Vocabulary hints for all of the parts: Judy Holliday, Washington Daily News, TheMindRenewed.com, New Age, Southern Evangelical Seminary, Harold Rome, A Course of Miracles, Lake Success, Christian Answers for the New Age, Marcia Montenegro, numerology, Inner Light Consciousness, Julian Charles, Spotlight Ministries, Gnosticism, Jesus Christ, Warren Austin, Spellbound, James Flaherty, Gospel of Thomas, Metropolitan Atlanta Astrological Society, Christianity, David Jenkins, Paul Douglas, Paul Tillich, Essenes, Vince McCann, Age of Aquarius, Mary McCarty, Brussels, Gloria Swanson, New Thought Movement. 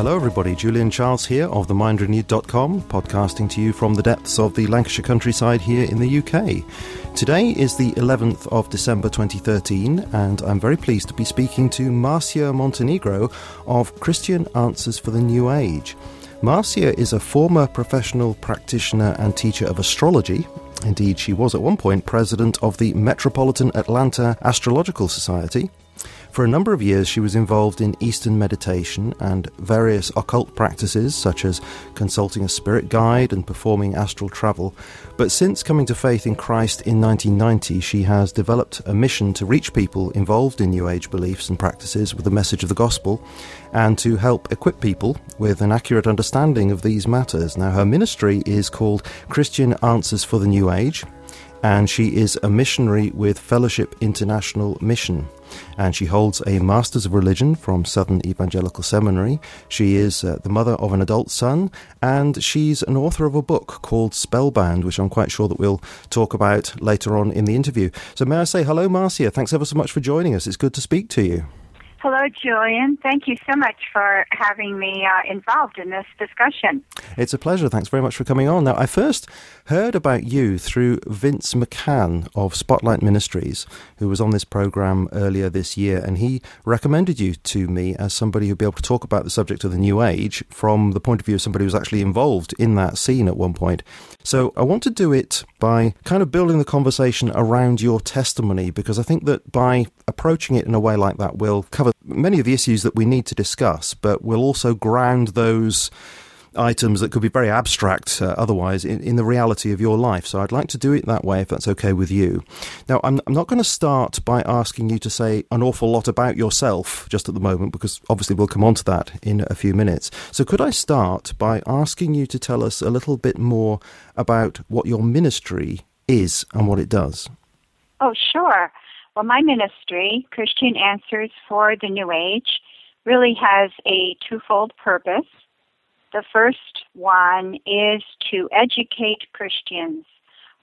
Hello everybody, Julian Charles here of TheMindRenewed.com, podcasting to you from the depths of the Lancashire countryside here in the UK. Today is the 11th of December 2013, and I'm very pleased to be speaking to Marcia Montenegro of Christian Answers for the New Age. Marcia is a former professional practitioner and teacher of astrology. Indeed, she was at one point president of the Metropolitan Atlanta Astrological Society. For a number of years, she was involved in Eastern meditation and various occult practices, such as consulting a spirit guide and performing astral travel. But since coming to faith in Christ in 1990, she has developed a mission to reach people involved in New Age beliefs and practices with the message of the gospel, and to help equip people with an accurate understanding of these matters. Now, her ministry is called Christian Answers for the New Age, and she is a missionary with Fellowship International Mission. And she holds a Master's of Religion from Southern Evangelical Seminary. She is the mother of an adult son, and she's an author of a book called Spellbound, which I'm quite sure that we'll talk about later on in the interview. So may I say hello, Marcia. Thanks ever so much for joining us. It's good to speak to you. Hello, Julian. Thank you so much for having me involved in this discussion. It's a pleasure. Thanks very much for coming on. Now, I first heard about you through Vince McCann of Spotlight Ministries, who was on this program earlier this year, and he recommended you to me as somebody who'd be able to talk about the subject of the New Age from the point of view of somebody who was actually involved in that scene at one point. So I want to do it by kind of building the conversation around your testimony, because I think that by approaching it in a way like that, we'll cover many of the issues that we need to discuss, but we'll also ground those items that could be very abstract otherwise in the reality of your life. So I'd like to do it that way, if that's okay with you. Now, I'm not going to start by asking you to say an awful lot about yourself just at the moment, because obviously we'll come on to that in a few minutes. So could I start by asking you to tell us a little bit more about what your ministry is and what it does? Oh, sure. Well, my ministry, Christian Answers for the New Age, really has a twofold purpose. The first one is to educate Christians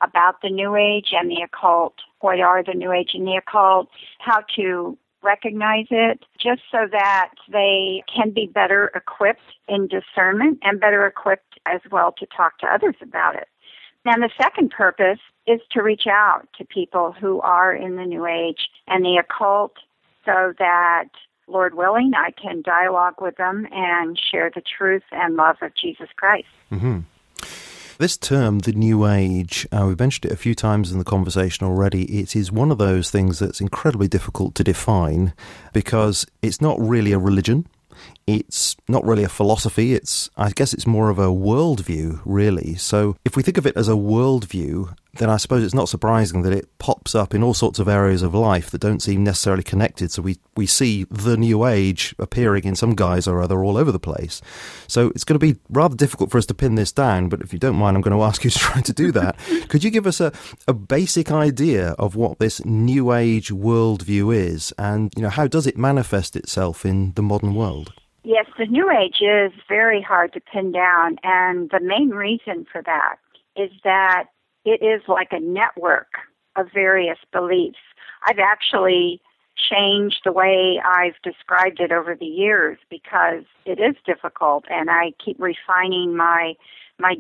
about the New Age and the occult. What are the New Age and the occult? How to recognize it, just so that they can be better equipped in discernment and better equipped as well to talk to others about it. And the second purpose is to reach out to people who are in the New Age and the occult, so that, Lord willing, I can dialogue with them and share the truth and love of Jesus Christ. Mm-hmm. This term, the New Age, we've mentioned it a few times in the conversation already. It is one of those things that's incredibly difficult to define, because it's not really a religion. It's not really a philosophy. I guess it's more of a worldview, really. So if we think of it as a worldview, then I suppose it's not surprising that it pops up in all sorts of areas of life that don't seem necessarily connected. So we see the New Age appearing in some guise or other all over the place. So it's going to be rather difficult for us to pin this down, but if you don't mind, I'm going to ask you to try to do that. Could you give us a basic idea of what this New Age worldview is, and how does it manifest itself in the modern world? Yes, the New Age is very hard to pin down, and the main reason for that is that it is like a network of various beliefs. I've actually changed the way I've described it over the years, because it is difficult, and I keep refining my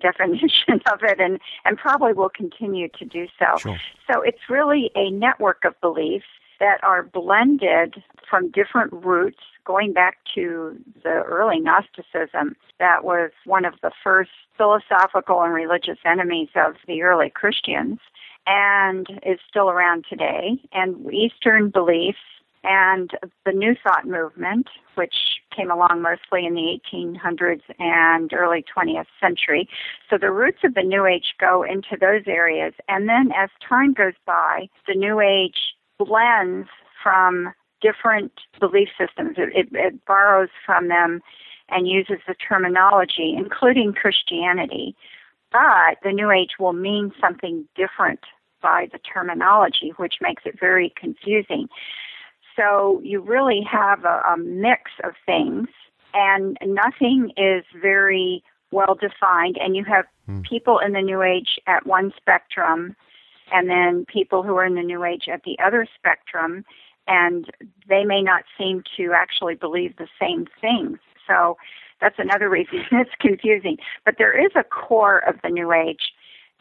definition of it, and probably will continue to do so. Sure. So it's really a network of beliefs that are blended from different roots, going back to the early Gnosticism. That was one of the first philosophical and religious enemies of the early Christians, and is still around today, and Eastern beliefs, and the New Thought Movement, which came along mostly in the 1800s and early 20th century. So the roots of the New Age go into those areas, and then as time goes by, the New Age blends from different belief systems. It borrows from them and uses the terminology, including Christianity. But the New Age will mean something different by the terminology, which makes it very confusing. So you really have a mix of things, and nothing is very well defined. And you have people in the New Age at one spectrum, and then people who are in the New Age at the other spectrum, and they may not seem to actually believe the same things. So That's another reason it's confusing. But there is a core of the New Age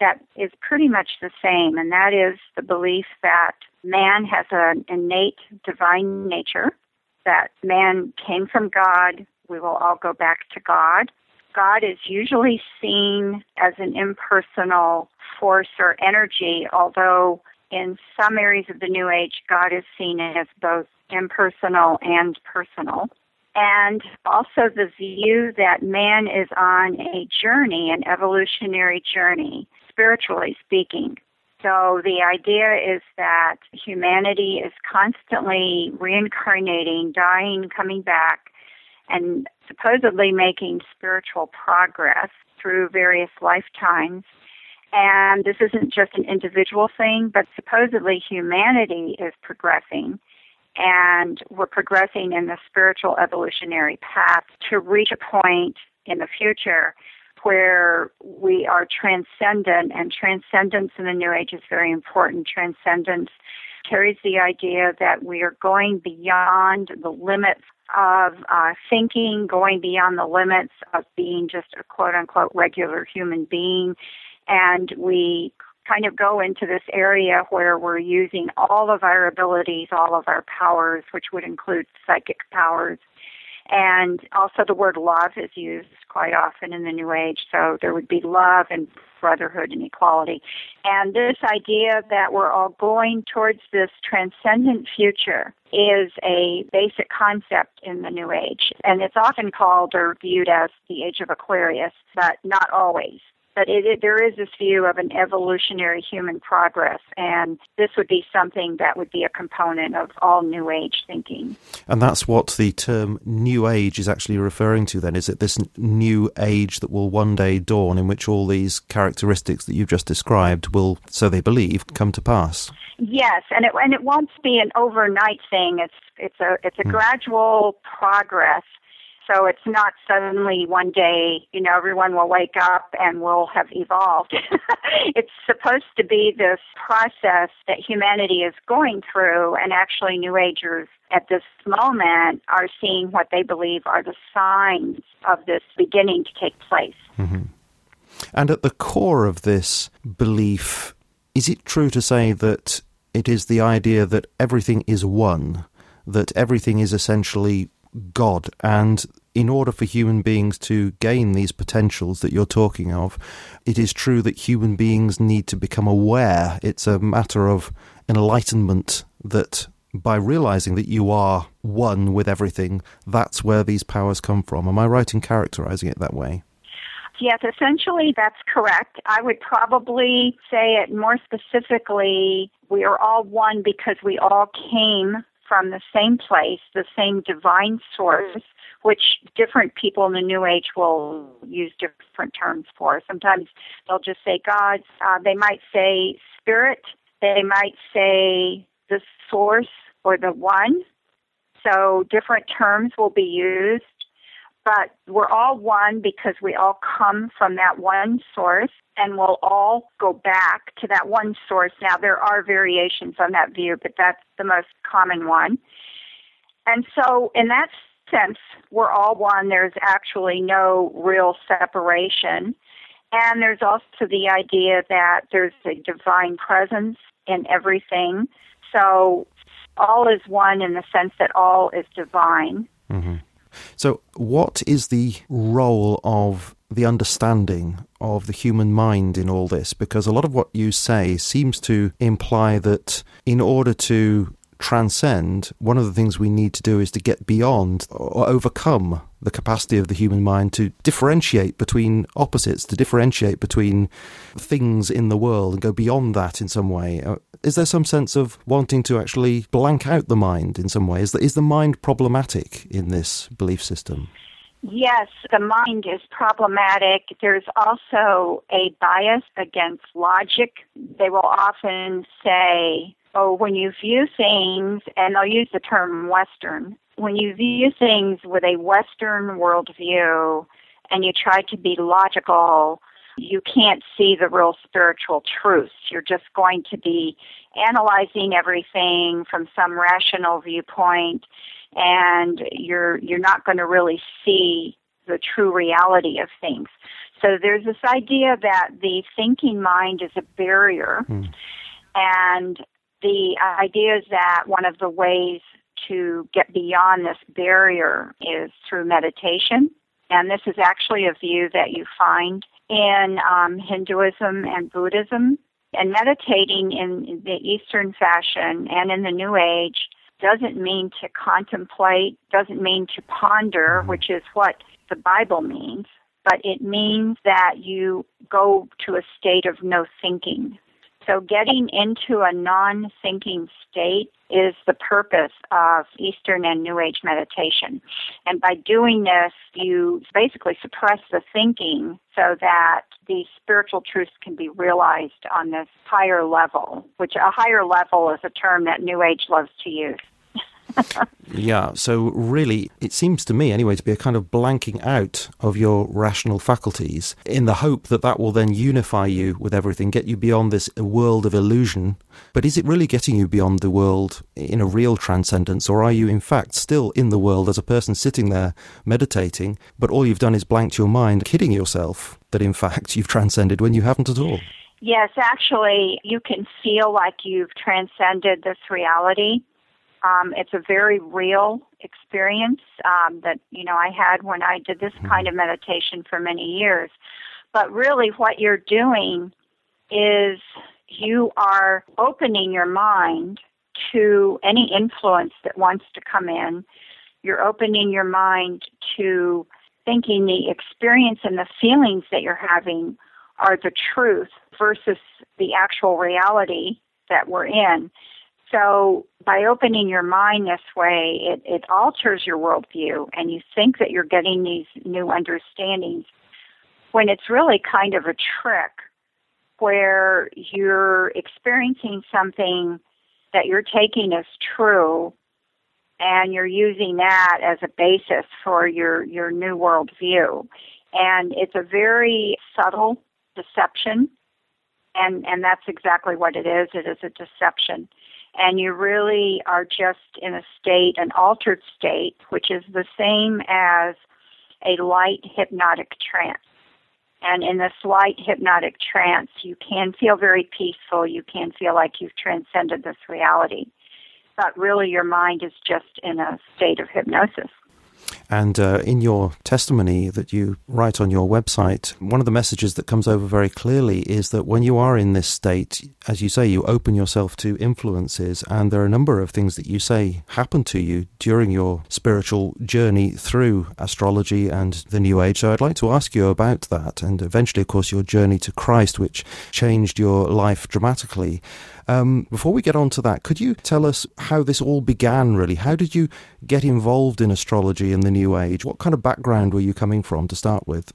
that is pretty much the same, and that is the belief that man has an innate divine nature, that man came from God. We will all go back to God. God is usually seen as an impersonal force or energy, although in some areas of the New Age, God is seen as both impersonal and personal. And also the view that man is on a journey, an evolutionary journey, spiritually speaking. So the idea is that humanity is constantly reincarnating, dying, coming back, and supposedly making spiritual progress through various lifetimes. And this isn't just an individual thing, but supposedly humanity is progressing, and we're progressing in the spiritual evolutionary path to reach a point in the future where we are transcendent, and transcendence in the New Age is very important. Transcendence carries the idea that we are going beyond the limits of thinking, going beyond the limits of being just a quote-unquote regular human being, and we kind of go into this area where we're using all of our abilities, all of our powers, which would include psychic powers. And also the word love is used quite often in the New Age, so there would be love and brotherhood and equality. And this idea that we're all going towards this transcendent future is a basic concept in the New Age, and it's often called or viewed as the Age of Aquarius, but not always. But there is this view of an evolutionary human progress, and this would be something that would be a component of all New Age thinking. And that's what the term New Age is actually referring to then, is it this New Age that will one day dawn in which all these characteristics that you've just described will, so they believe, come to pass? Yes, and it won't be an overnight thing. It's a gradual progress. So it's not suddenly one day, everyone will wake up and we'll have evolved. It's supposed to be this process that humanity is going through, and actually New Agers at this moment are seeing what they believe are the signs of this beginning to take place. Mm-hmm. And at the core of this belief, is it true to say that it is the idea that everything is one, that everything is essentially God, and in order for human beings to gain these potentials that you're talking of, it is true that human beings need to become aware. It's a matter of enlightenment that by realizing that you are one with everything, that's where these powers come from. Am I right in characterizing it that way? Yes, essentially that's correct. I would probably say it more specifically, we are all one because we all came from the same place, the same divine source, which different people in the New Age will use different terms for. Sometimes they'll just say God, they might say spirit, they might say the source or the one. So different terms will be used, but we're all one because we all come from that one source, and we'll all go back to that one source. Now, there are variations on that view, but that's the most common one. And so in that sense, we're all one. There's actually no real separation. And there's also the idea that there's a divine presence in everything. So all is one in the sense that all is divine. Mm-hmm. So what is the role of the understanding of the human mind in all this? Because a lot of what you say seems to imply that in order to transcend, one of the things we need to do is to get beyond or overcome the capacity of the human mind to differentiate between opposites, to differentiate between things in the world and go beyond that in some way. Is there some sense of wanting to actually blank out the mind in some way? Is the mind problematic in this belief system? Yes, the mind is problematic. There's also a bias against logic. They will often say, when you view things, and they'll use the term Western, when you view things with a Western worldview and you try to be logical, you can't see the real spiritual truths. You're just going to be analyzing everything from some rational viewpoint, and you're not going to really see the true reality of things. So there's this idea that the thinking mind is a barrier, and the idea is that one of the ways to get beyond this barrier is through meditation. And this is actually a view that you find in Hinduism and Buddhism. And meditating in the Eastern fashion and in the New Age doesn't mean to contemplate, doesn't mean to ponder, which is what the Bible means, but it means that you go to a state of no thinking. So getting into a non-thinking state is the purpose of Eastern and New Age meditation. And by doing this, you basically suppress the thinking so that these spiritual truths can be realized on this higher level, which a higher level is a term that New Age loves to use. Yeah, so really, it seems to me anyway to be a kind of blanking out of your rational faculties in the hope that that will then unify you with everything, get you beyond this world of illusion. But is it really getting you beyond the world in a real transcendence, or are you in fact still in the world as a person sitting there meditating, but all you've done is blanked your mind, kidding yourself that in fact you've transcended when you haven't at all? Yes, actually, you can feel like you've transcended this reality. It's a very real experience that, you know, I had when I did this kind of meditation for many years. But really what you're doing is you are opening your mind to any influence that wants to come in. You're opening your mind to thinking the experience and the feelings that you're having are the truth versus the actual reality that we're in. So by opening your mind this way, it alters your worldview, and you think that you're getting these new understandings when it's really kind of a trick where you're experiencing something that you're taking as true, and you're using that as a basis for your new worldview. And it's a very subtle deception, and that's exactly what it is. It is a deception. And you really are just in a state, an altered state, which is the same as a light hypnotic trance. And in this light hypnotic trance, you can feel very peaceful. You can feel like you've transcended this reality. But really, your mind is just in a state of hypnosis. And in your testimony that you write on your website, one of the messages that comes over very clearly is that when you are in this state, as you say, you open yourself to influences, and there are a number of things that you say happen to you during your spiritual journey through astrology and the New Age. So I'd like to ask you about that, and eventually, of course, your journey to Christ, which changed your life dramatically. Before we get on to that, could you tell us how this all began, really? How did you get involved in astrology and the New Age? What kind of background were you coming from to start with?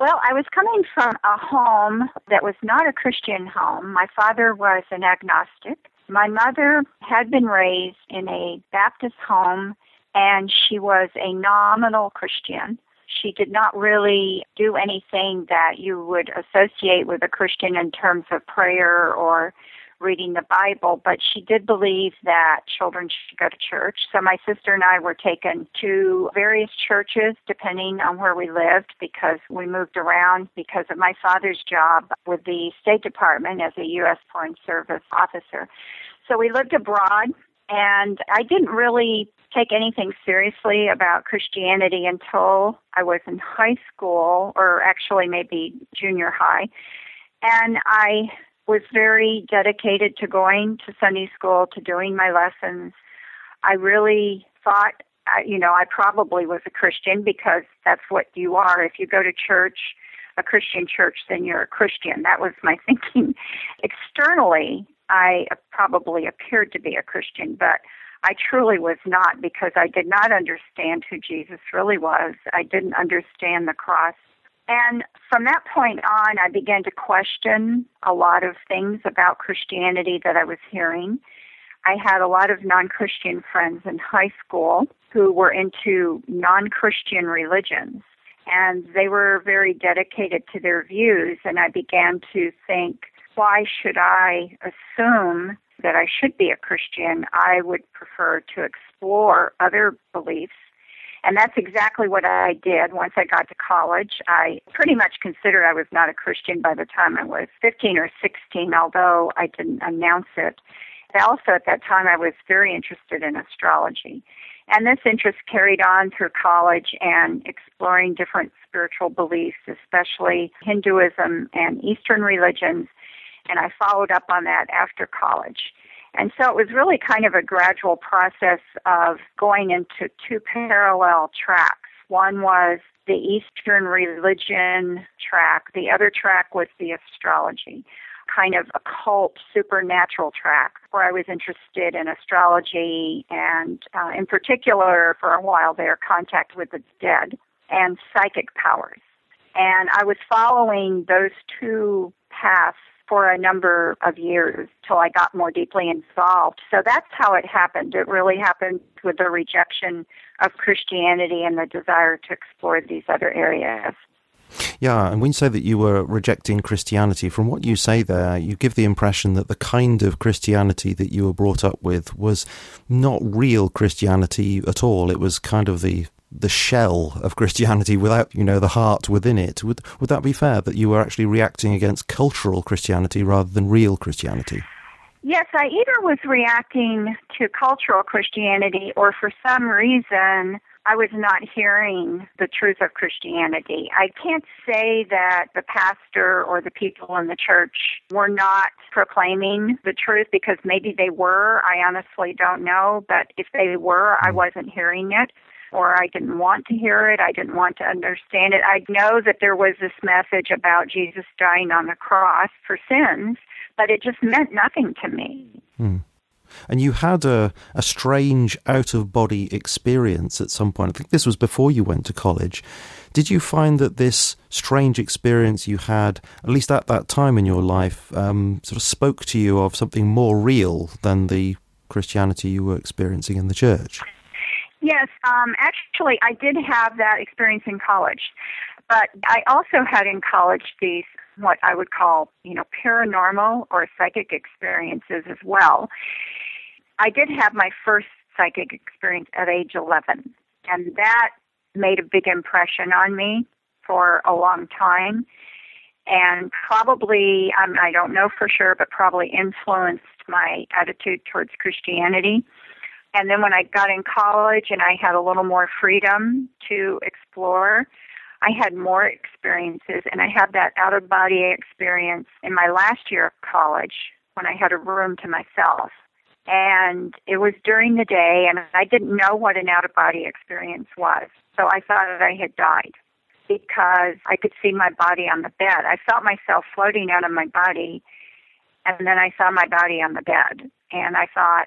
Well, I was coming from a home that was not a Christian home. My father was an agnostic. My mother had been raised in a Baptist home, and she was a nominal Christian. She did not really do anything that you would associate with a Christian in terms of prayer or reading the Bible, but she did believe that children should go to church. So my sister and I were taken to various churches depending on where we lived, because we moved around because of my father's job with the State Department as a U.S. Foreign Service officer. So we lived abroad, and I didn't really take anything seriously about Christianity until I was in high school, or actually maybe junior high, and I was very dedicated to going to Sunday school, to doing my lessons. I really thought, you know, I probably was a Christian, because that's what you are. If you go to church, a Christian church, then you're a Christian. That was my thinking. Externally, I probably appeared to be a Christian, but I truly was not, because I did not understand who Jesus really was. I didn't understand the cross. And from that point on, I began to question a lot of things about Christianity that I was hearing. I had a lot of non-Christian friends in high school who were into non-Christian religions, and they were very dedicated to their views, and I began to think, why should I assume that I should be a Christian? I would prefer to explore other beliefs. And that's exactly what I did once I got to college. I pretty much considered I was not a Christian by the time I was 15 or 16, although I didn't announce it. Also, at that time, I was very interested in astrology. And this interest carried on through college and exploring different spiritual beliefs, especially Hinduism and Eastern religions. And I followed up on that after college. And so it was really kind of a gradual process of going into two parallel tracks. One was the Eastern religion track. The other track was the astrology, kind of occult, supernatural track, where I was interested in astrology and, in particular, for a while there, contact with the dead and psychic powers. And I was following those two paths for a number of years till I got more deeply involved. So that's how it happened. It really happened with the rejection of Christianity and the desire to explore these other areas. Yeah, and when you say that you were rejecting Christianity, from what you say there, you give the impression that the kind of Christianity that you were brought up with was not real Christianity at all. It was kind of the shell of Christianity without, the heart within it. Would that be fair, that you were actually reacting against cultural Christianity rather than real Christianity? Yes, I either was reacting to cultural Christianity or for some reason I was not hearing the truth of Christianity. I can't say that the pastor or the people in the church were not proclaiming the truth, because maybe they were. I honestly don't know. But if they were, I wasn't hearing it, or I didn't want to hear it. I didn't want to understand it. I know that there was this message about Jesus dying on the cross for sins, but it just meant nothing to me. Hmm. And you had a strange out-of-body experience at some point. I think this was before you went to college. Did you find that this strange experience you had, at least at that time in your life, sort of spoke to you of something more real than the Christianity you were experiencing in the church? Yes, actually, I did have that experience in college. But I also had in college these, what I would call, paranormal or psychic experiences as well. I did have my first psychic experience at age 11, and that made a big impression on me for a long time, and probably, I don't know for sure, but probably influenced my attitude towards Christianity. And then when I got in college and I had a little more freedom to explore, I had more experiences, and I had that out-of-body experience in my last year of college when I had a room to myself. And it was during the day, and I didn't know what an out-of-body experience was. So I thought that I had died because I could see my body on the bed. I felt myself floating out of my body, and then I saw my body on the bed. And I thought,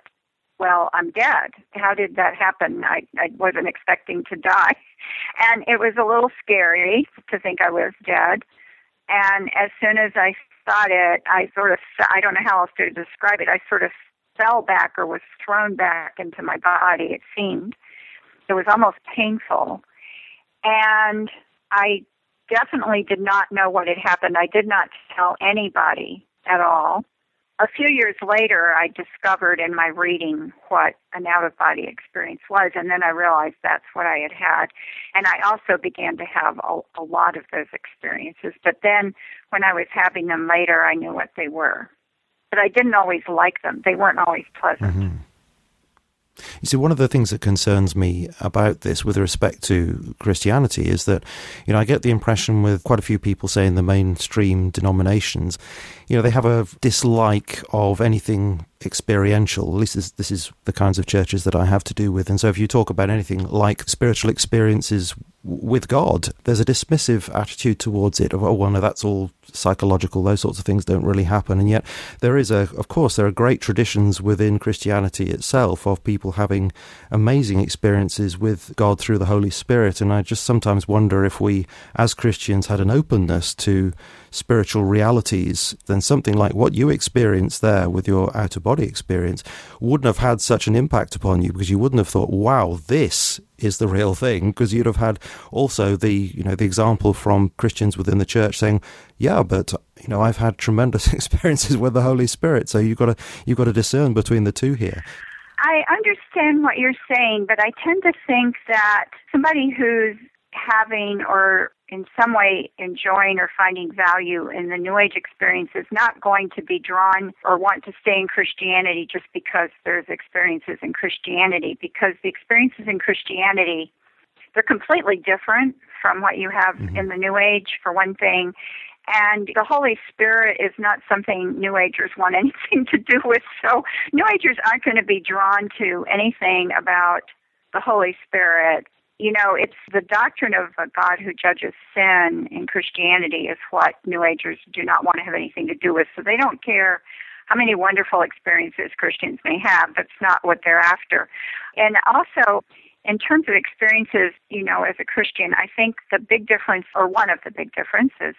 well, I'm dead. How did that happen? I wasn't expecting to die. And it was a little scary to think I was dead. And as soon as I thought it, I don't know how else to describe it, I sort of fell back or was thrown back into my body, it seemed. It was almost painful. And I definitely did not know what had happened. I did not tell anybody at all. A few years later, I discovered in my reading what an out-of-body experience was, and then I realized that's what I had had. And I also began to have a lot of those experiences. But then when I was having them later, I knew what they were. But I didn't always like them. They weren't always pleasant. Mm-hmm. You see, one of the things that concerns me about this with respect to Christianity is that, I get the impression with quite a few people, say, in the mainstream denominations, they have a dislike of anything experiential. At least this is the kinds of churches that I have to do with. And so if you talk about anything like spiritual experiences with God, there's a dismissive attitude towards it of, oh, well, no, that's all psychological, those sorts of things don't really happen. And yet there are great traditions within Christianity itself of people having amazing experiences with God through the Holy Spirit. And I just sometimes wonder if we, as Christians, had an openness to spiritual realities, then something like what you experienced there with your out-of-body experience wouldn't have had such an impact upon you, because you wouldn't have thought, wow, this is the real thing, because you'd have had also the example from Christians within the church saying, yeah, but I've had tremendous experiences with the Holy Spirit. So you've got to discern between the two here. I understand what you're saying, but I tend to think that somebody who's having or in some way enjoying or finding value in the New Age experience is not going to be drawn or want to stay in Christianity just because there's experiences in Christianity, because the experiences in Christianity, they're completely different from what you have in the New Age, for one thing. And the Holy Spirit is not something New Agers want anything to do with. So New Agers aren't going to be drawn to anything about the Holy Spirit. You know, it's the doctrine of a God who judges sin in Christianity is what New Agers do not want to have anything to do with. So they don't care how many wonderful experiences Christians may have. That's not what they're after. And also, in terms of experiences, you know, as a Christian, I think the big difference, or one of the big differences,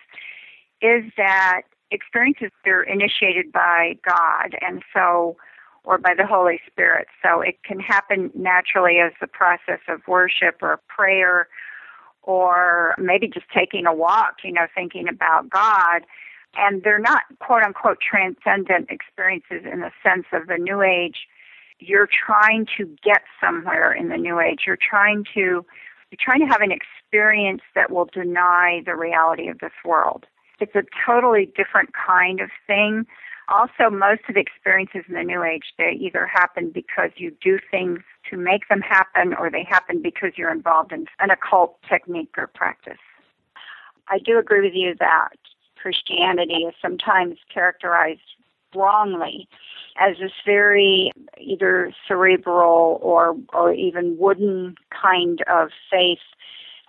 is that experiences are initiated by God and so, or by the Holy Spirit. So it can happen naturally as the process of worship or prayer or maybe just taking a walk, you know, thinking about God. And they're not, quote unquote, transcendent experiences in the sense of the New Age. You're trying to get somewhere in the New Age. You're trying to have an experience that will deny the reality of this world. It's a totally different kind of thing. Also, most of the experiences in the New Age, they either happen because you do things to make them happen, or they happen because you're involved in an occult technique or practice. I do agree with you that Christianity is sometimes characterized wrongly as this very either cerebral or even wooden kind of faith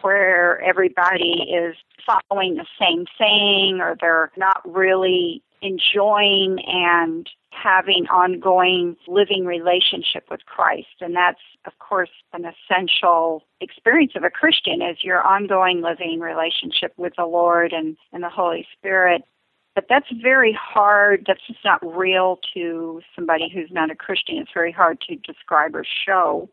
where everybody is following the same thing, or they're not really enjoying and having ongoing living relationship with Christ. And that's, of course, an essential experience of a Christian, is your ongoing living relationship with the Lord and the Holy Spirit. But that's very hard. That's just not real to somebody who's not a Christian. It's very hard to describe or show.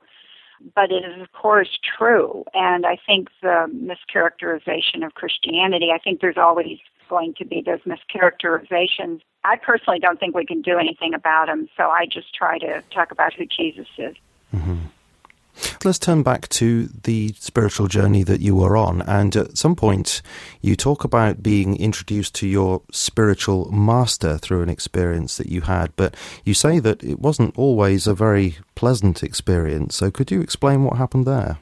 But it is, of course, true. And I think the mischaracterization of Christianity, I think there's always going to be those mischaracterizations. I personally don't think we can do anything about them, so I just try to talk about who Jesus is. Mm-hmm. Let's turn back to the spiritual journey that you were on. And at some point, you talk about being introduced to your spiritual master through an experience that you had. But you say that it wasn't always a very pleasant experience. So could you explain what happened there?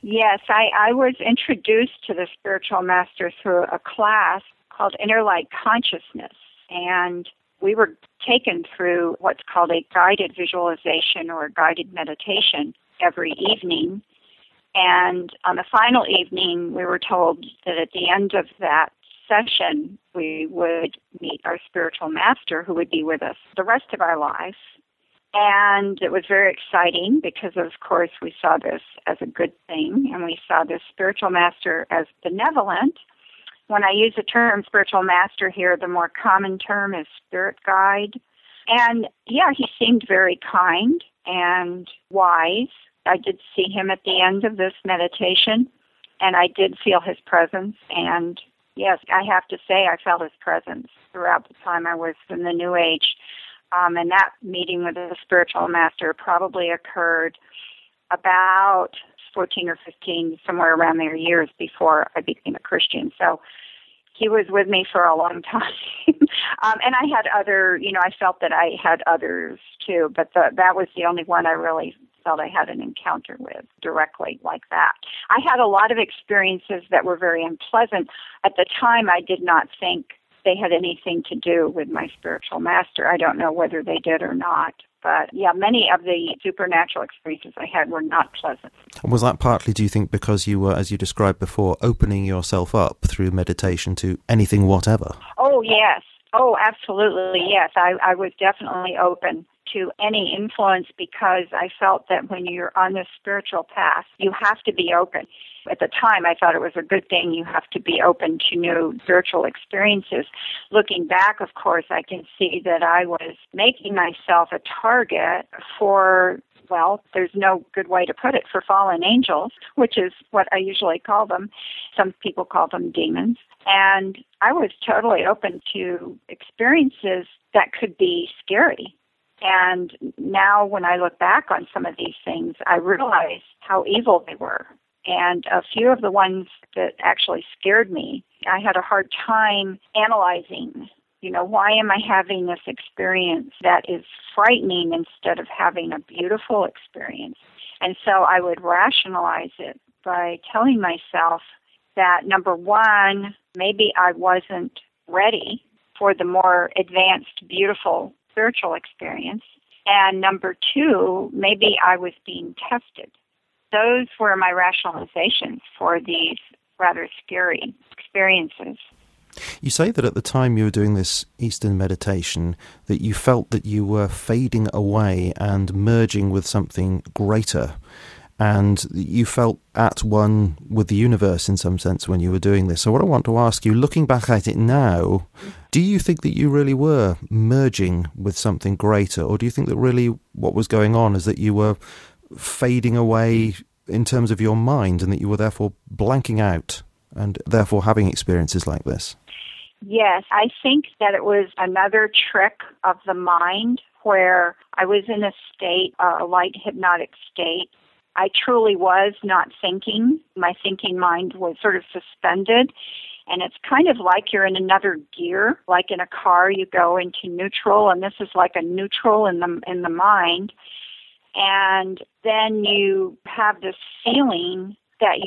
Yes, I was introduced to the spiritual master through a class called Inner Light Consciousness. And we were taken through what's called a guided visualization or a guided meditation every evening. And on the final evening, we were told that at the end of that session, we would meet our spiritual master who would be with us the rest of our lives. And it was very exciting because, of course, we saw this as a good thing, and we saw this spiritual master as benevolent. When I use the term spiritual master here, the more common term is spirit guide. And yeah, he seemed very kind and wise. I did see him at the end of this meditation, and I did feel his presence. And yes, I have to say I felt his presence throughout the time I was in the New Age. And that meeting with the spiritual master probably occurred about 14 or 15, somewhere around there, years before I became a Christian. So he was with me for a long time. And I had other, you know, I felt that I had others too, but that was the only one I really felt I had an encounter with directly like that. I had a lot of experiences that were very unpleasant. At the time, I did not think they had anything to do with my spiritual master. I don't know whether they did or not. But yeah, many of the supernatural experiences I had were not pleasant. And was that partly, do you think, because you were, as you described before, opening yourself up through meditation to anything whatever? Oh, yes. Oh, absolutely, yes. I was definitely open to any influence because I felt that when you're on this spiritual path, you have to be open. At the time, I thought it was a good thing. You have to be open to new spiritual experiences. Looking back, of course, I can see that I was making myself a target for, well, there's no good way to put it, for fallen angels, which is what I usually call them. Some people call them demons. And I was totally open to experiences that could be scary. And now when I look back on some of these things, I realize how evil they were. And a few of the ones that actually scared me, I had a hard time analyzing. You know, why am I having this experience that is frightening instead of having a beautiful experience? And so I would rationalize it by telling myself that, number one, maybe I wasn't ready for the more advanced, beautiful spiritual experience. And number two, maybe I was being tested. Those were my rationalizations for these rather scary experiences. You say that at the time you were doing this Eastern meditation, that you felt that you were fading away and merging with something greater. And you felt at one with the universe in some sense when you were doing this. So what I want to ask you, looking back at it now, do you think that you really were merging with something greater? Or do you think that really what was going on is that you were fading away in terms of your mind and that you were therefore blanking out and therefore having experiences like this? Yes, I think that it was another trick of the mind where I was in a state, a light hypnotic state. I truly was not thinking. My thinking mind was sort of suspended. And it's kind of like you're in another gear, like in a car you go into neutral, and this is like a neutral in the mind. And then you have this feeling that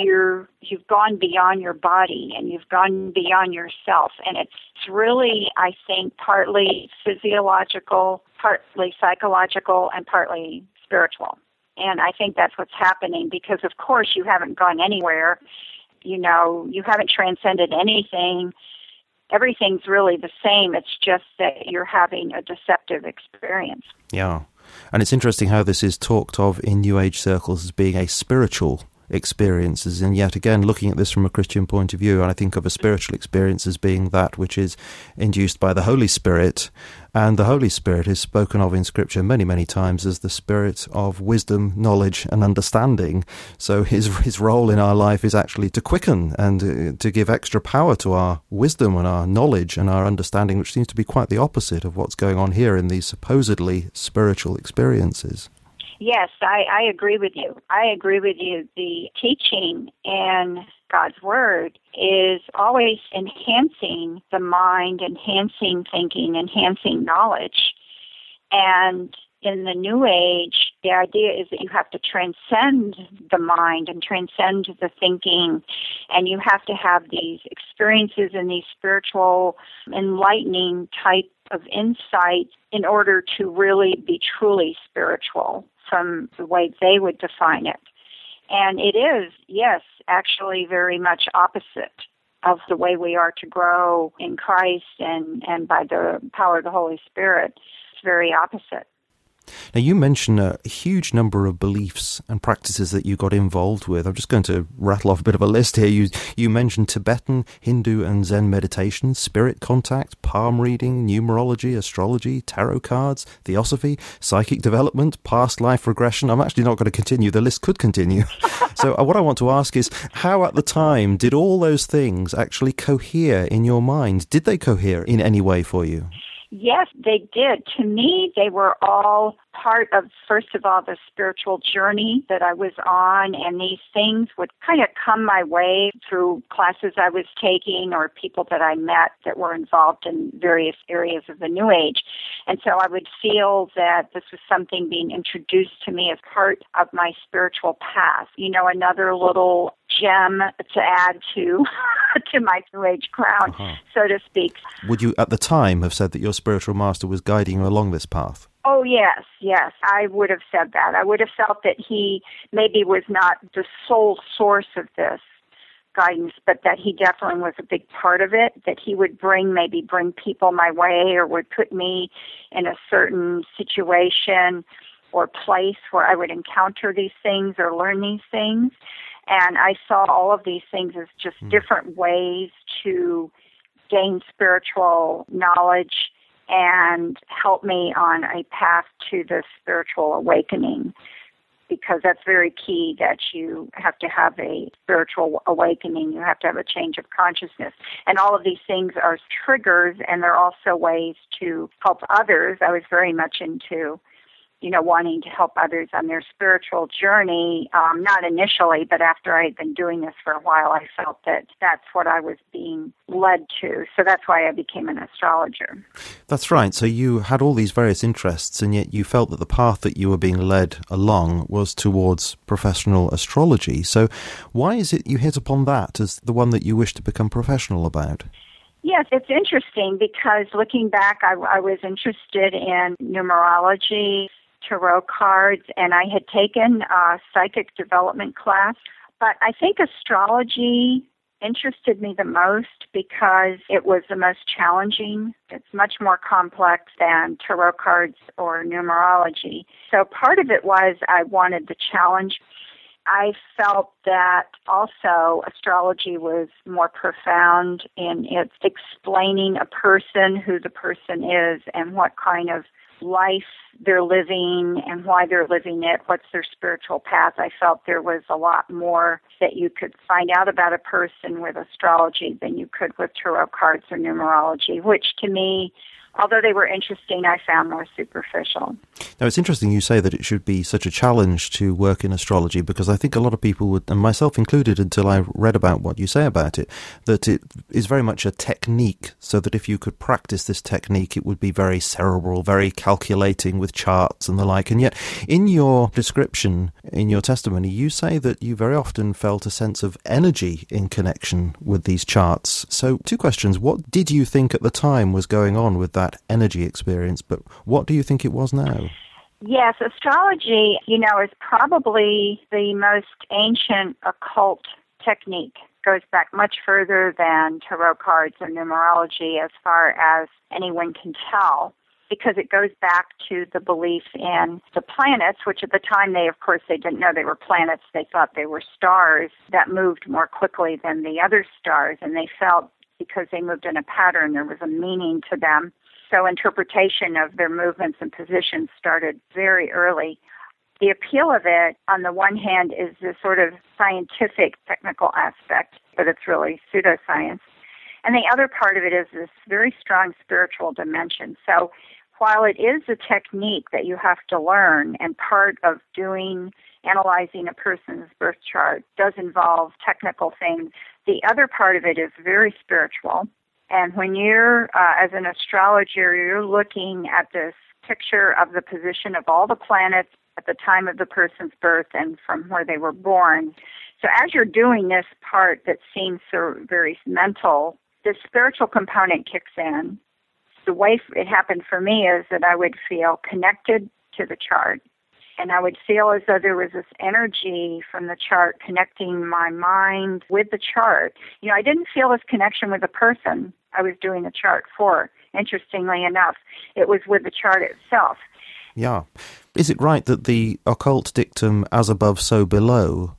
you've gone beyond your body and you've gone beyond yourself. And it's really, I think, partly physiological, partly psychological, and partly spiritual. And I think that's what's happening because, of course, you haven't gone anywhere. You know, you haven't transcended anything. Everything's really the same. It's just that you're having a deceptive experience. Yeah. And it's interesting how this is talked of in New Age circles as being a spiritual experience. And yet again, looking at this from a Christian point of view, and I think of a spiritual experience as being that which is induced by the Holy Spirit. And the Holy Spirit is spoken of in Scripture many, many times as the Spirit of wisdom, knowledge, and understanding. So his role in our life is actually to quicken and to give extra power to our wisdom and our knowledge and our understanding, which seems to be quite the opposite of what's going on here in these supposedly spiritual experiences. Yes, I agree with you. I agree with you. The teaching in God's Word is always enhancing the mind, enhancing thinking, enhancing knowledge. And in the New Age, the idea is that you have to transcend the mind and transcend the thinking, and you have to have these experiences and these spiritual, enlightening type of insights in order to really be truly spiritual from the way they would define it. And it is, yes, actually very much opposite of the way we are to grow in Christ and by the power of the Holy Spirit. It's very opposite. Now, you mention a huge number of beliefs and practices that you got involved with. I'm just going to rattle off a bit of a list here. You mentioned Tibetan, Hindu and Zen meditation, spirit contact, palm reading, numerology, astrology, tarot cards, theosophy, psychic development, past life regression. I'm actually not going to continue. The list could continue. So what I want to ask is, how at the time did all those things actually cohere in your mind? Did they cohere in any way for you? Yes, they did. To me, they were all part of, first of all, the spiritual journey that I was on, and these things would kind of come my way through classes I was taking or people that I met that were involved in various areas of the New Age. And so I would feel that this was something being introduced to me as part of my spiritual path. You know, another little gem to add to my New Age crown, so to speak. Would you at the time have said that your spiritual master was guiding you along this path? Oh, yes, yes. I would have said that. I would have felt that he maybe was not the sole source of this guidance, but that he definitely was a big part of it, that he would bring people my way or would put me in a certain situation or place where I would encounter these things or learn these things. And I saw all of these things as just different ways to gain spiritual knowledge and help me on a path to the spiritual awakening. because that's very key, that you have to have a spiritual awakening. You have to have a change of consciousness. And all of these things are triggers, and they're also ways to help others. I was very much into, you know, wanting to help others on their spiritual journey, not initially, but after I had been doing this for a while, I felt that that's what I was being led to. So that's why I became an astrologer. That's right. So you had all these various interests, and yet you felt that the path that you were being led along was towards professional astrology. So why is it you hit upon that as the one that you wish to become professional about? Yes, it's interesting because looking back, I was interested in numerology, tarot cards, and I had taken a psychic development class. But I think astrology interested me the most because it was the most challenging. It's much more complex than tarot cards or numerology. So part of it was I wanted the challenge. I felt that also astrology was more profound in its explaining a person, who the person is, and what kind of life they're living and why they're living it, what's their spiritual path. I felt there was a lot more that you could find out about a person with astrology than you could with tarot cards or numerology, which to me, although they were interesting, I found more superficial. Now, it's interesting you say that it should be such a challenge to work in astrology, because I think a lot of people would, and myself included until I read about what you say about it, that it is very much a technique, so that if you could practice this technique, it would be very cerebral, very calculating with charts and the like. And yet, in your description, in your testimony, you say that you very often felt a sense of energy in connection with these charts. So, two questions. What did you think at the time was going on with that energy experience, but what do you think it was now? Yes, astrology, you know, is probably the most ancient occult technique. It goes back much further than tarot cards or numerology as far as anyone can tell, because it goes back to the belief in the planets, which at the time they didn't know they were planets. They thought they were stars that moved more quickly than the other stars, and they felt because they moved in a pattern, there was a meaning to them. So interpretation of their movements and positions started very early. The appeal of it, on the one hand, is this sort of scientific, technical aspect, but it's really pseudoscience. And the other part of it is this very strong spiritual dimension. So while it is a technique that you have to learn, and part of analyzing a person's birth chart does involve technical things, the other part of it is very spiritual. And when you're, as an astrologer, you're looking at this picture of the position of all the planets at the time of the person's birth and from where they were born. So as you're doing this part that seems so very mental, the spiritual component kicks in. The way it happened for me is that I would feel connected to the chart, and I would feel as though there was this energy from the chart connecting my mind with the chart. You know, I didn't feel this connection with the person I was doing the chart for. Interestingly enough, it was with the chart itself. Yeah. Is it right that the occult dictum, as above, so below,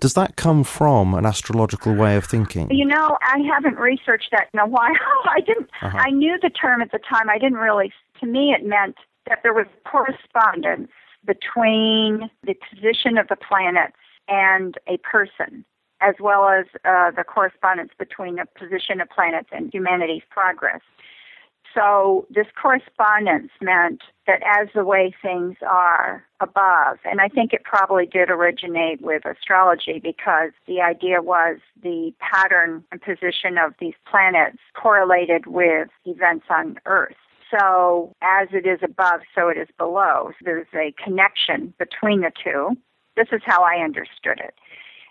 does that come from an astrological way of thinking? You know, I haven't researched that in a while. I didn't. Uh-huh. I knew the term at the time. I didn't really. To me, it meant that there was correspondence between the position of the planets and a person, as well as the correspondence between the position of planets and humanity's progress. So this correspondence meant that as the way things are above, and I think it probably did originate with astrology, because the idea was the pattern and position of these planets correlated with events on Earth. So as it is above, so it is below. There's a connection between the two. This is how I understood it.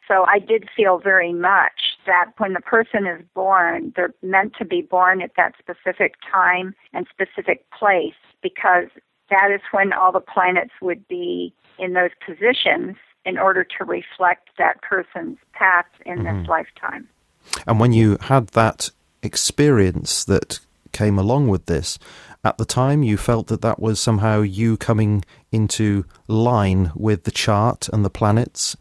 So I did feel very much that when the person is born, they're meant to be born at that specific time and specific place, because that is when all the planets would be in those positions in order to reflect that person's path in this lifetime. And when you had that experience that came along with this, at the time you felt that that was somehow you coming into line with the chart and the planets,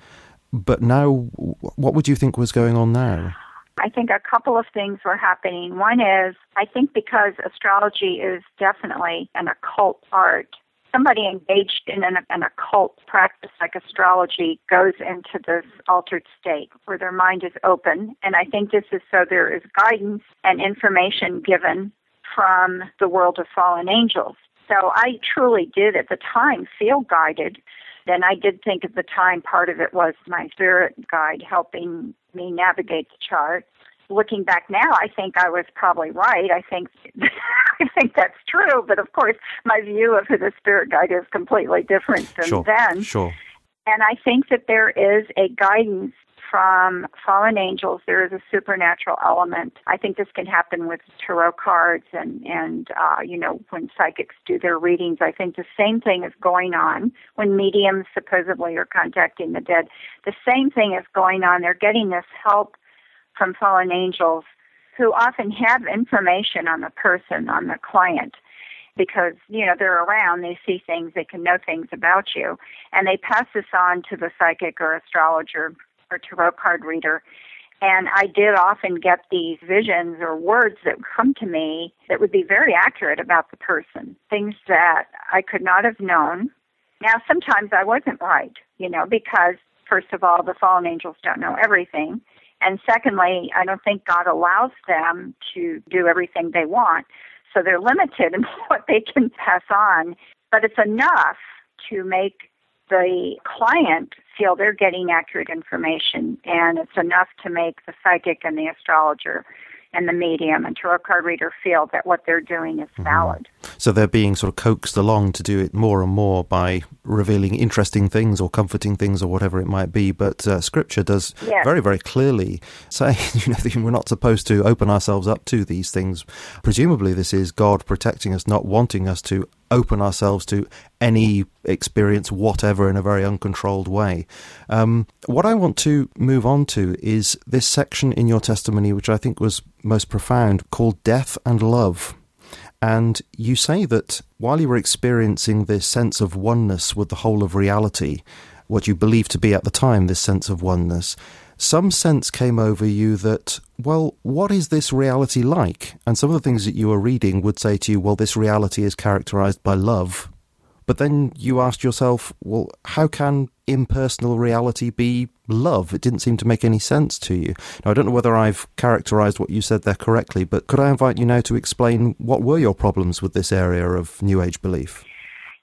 but now what would you think was going on now? I think a couple of things were happening. One is, I think because astrology is definitely an occult art, somebody engaged in an occult practice like astrology goes into this altered state where their mind is open. And I think this is so there is guidance and information given from the world of fallen angels. So I truly did at the time feel guided. Then I did think at the time part of it was my spirit guide helping me navigate the chart. Looking back now, I think I was probably right. I think that's true. But of course, my view of who the spirit guide is completely different than then. Sure. And I think that there is a guidance from fallen angels. There is a supernatural element. I think this can happen with tarot cards and you know, when psychics do their readings. I think the same thing is going on when mediums supposedly are contacting the dead. The same thing is going on. They're getting this help from fallen angels who often have information on the person, on the client, because, you know, they're around, they see things, they can know things about you, and they pass this on to the psychic or astrologer or tarot card reader. And I did often get these visions or words that come to me that would be very accurate about the person, things that I could not have known. Now, sometimes I wasn't right, you know, because, first of all, the fallen angels don't know everything. And secondly, I don't think God allows them to do everything they want. So they're limited in what they can pass on. But it's enough to make the client feel they're getting accurate information. And it's enough to make the psychic and the astrologer and the medium and tarot card reader feel that what they're doing is valid. So they're being sort of coaxed along to do it more and more by revealing interesting things or comforting things or whatever it might be. But Scripture does very, very clearly say, you know, we're not supposed to open ourselves up to these things. Presumably this is God protecting us, not wanting us to open ourselves to any experience, whatever, in a very uncontrolled way. What I want to move on to is this section in your testimony, which I think was most profound, called Death and Love. And you say that while you were experiencing this sense of oneness with the whole of reality, what you believed to be at the time, this sense of oneness, some sense came over you that, well, what is this reality like? And some of the things that you were reading would say to you, well, this reality is characterized by love. But then you asked yourself, well, how can impersonal reality be love? It didn't seem to make any sense to you. Now, I don't know whether I've characterized what you said there correctly, but could I invite you now to explain what were your problems with this area of New Age belief?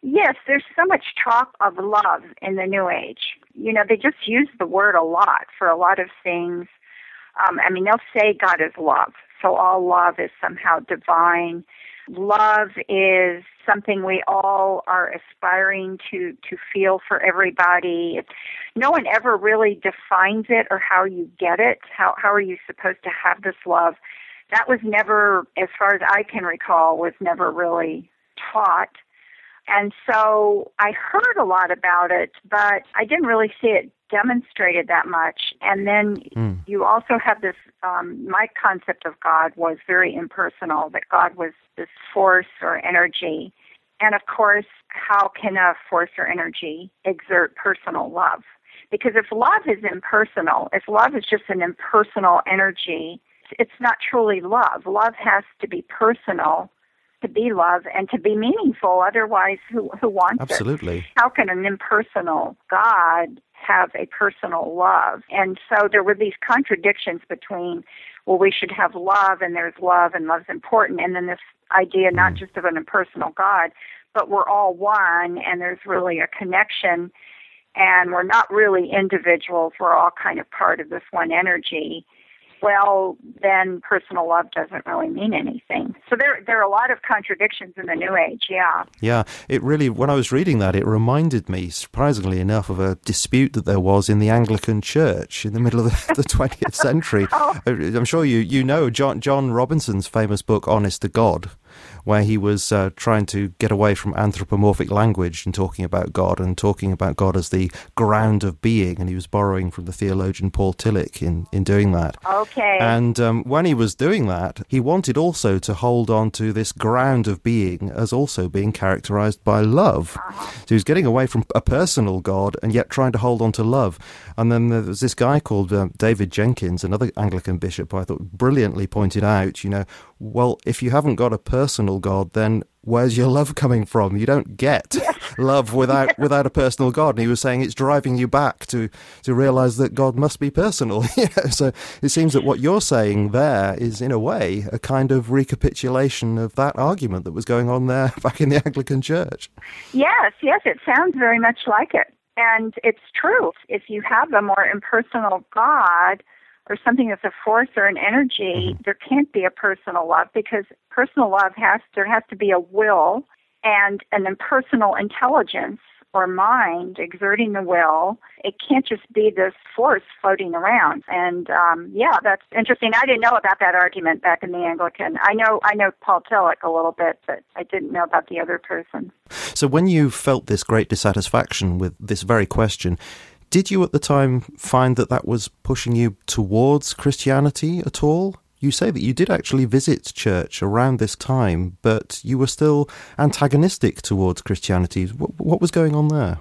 Yes, there's so much talk of love in the New Age. You know, they just use the word a lot for a lot of things. I mean, they'll say God is love, so all love is somehow divine. Love is something we all are aspiring to feel for everybody. No one ever really defines it or how you get it. How are you supposed to have this love? That was never, as far as I can recall, was never really taught. And so I heard a lot about it, but I didn't really see it demonstrated that much. And then you also have this, my concept of God was very impersonal, that God was this force or energy. And of course, how can a force or energy exert personal love? Because if love is impersonal, if love is just an impersonal energy, it's not truly love. Love has to be personal to be love and to be meaningful. Otherwise, who wants Absolutely. It? How can an impersonal God have a personal love? And so there were these contradictions between, well, we should have love, and there's love, and love's important, and then this idea not just of an impersonal God, but we're all one, and there's really a connection, and we're not really individuals. We're all kind of part of this one energy. Well, then personal love doesn't really mean anything. So there are a lot of contradictions in the New Age, Yeah, it really, when I was reading that, it reminded me, surprisingly enough, of a dispute that there was in the Anglican Church in the middle of the 20th century. I'm sure you know John Robinson's famous book, Honest to God, where he was trying to get away from anthropomorphic language and talking about God and talking about God as the ground of being. And he was borrowing from the theologian Paul Tillich in doing that. Okay. And when he was doing that, he wanted also to hold on to this ground of being as also being characterized by love. So he was getting away from a personal God and yet trying to hold on to love. And then there was this guy called David Jenkins, another Anglican bishop, who I thought brilliantly pointed out, you know, well, if you haven't got a personal God, then where's your love coming from? You don't get love without a personal God. And he was saying it's driving you back to realize that God must be personal. So it seems that what you're saying there is, in a way, a kind of recapitulation of that argument that was going on there back in the Anglican Church. Yes, it sounds very much like it. And it's true. If you have a more impersonal God or something that's a force or an energy, there can't be a personal love, because personal love has to be a will and an impersonal intelligence or mind exerting the will. It can't just be this force floating around. And that's interesting. I didn't know about that argument back in the Anglican. I know Paul Tillich a little bit, but I didn't know about the other person. So when you felt this great dissatisfaction with this very question, did you at the time find that was pushing you towards Christianity at all? You say that you did actually visit church around this time, but you were still antagonistic towards Christianity. What was going on there?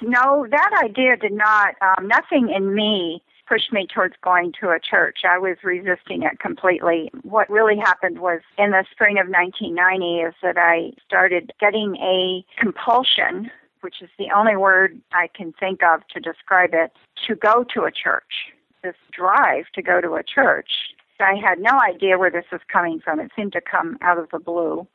No, that idea did not, nothing in me pushed me towards going to a church. I was resisting it completely. What really happened was in the spring of 1990 is that I started getting a compulsion, which is the only word I can think of to describe it, to go to a church, this drive to go to a church. I had no idea where this was coming from. It seemed to come out of the blue.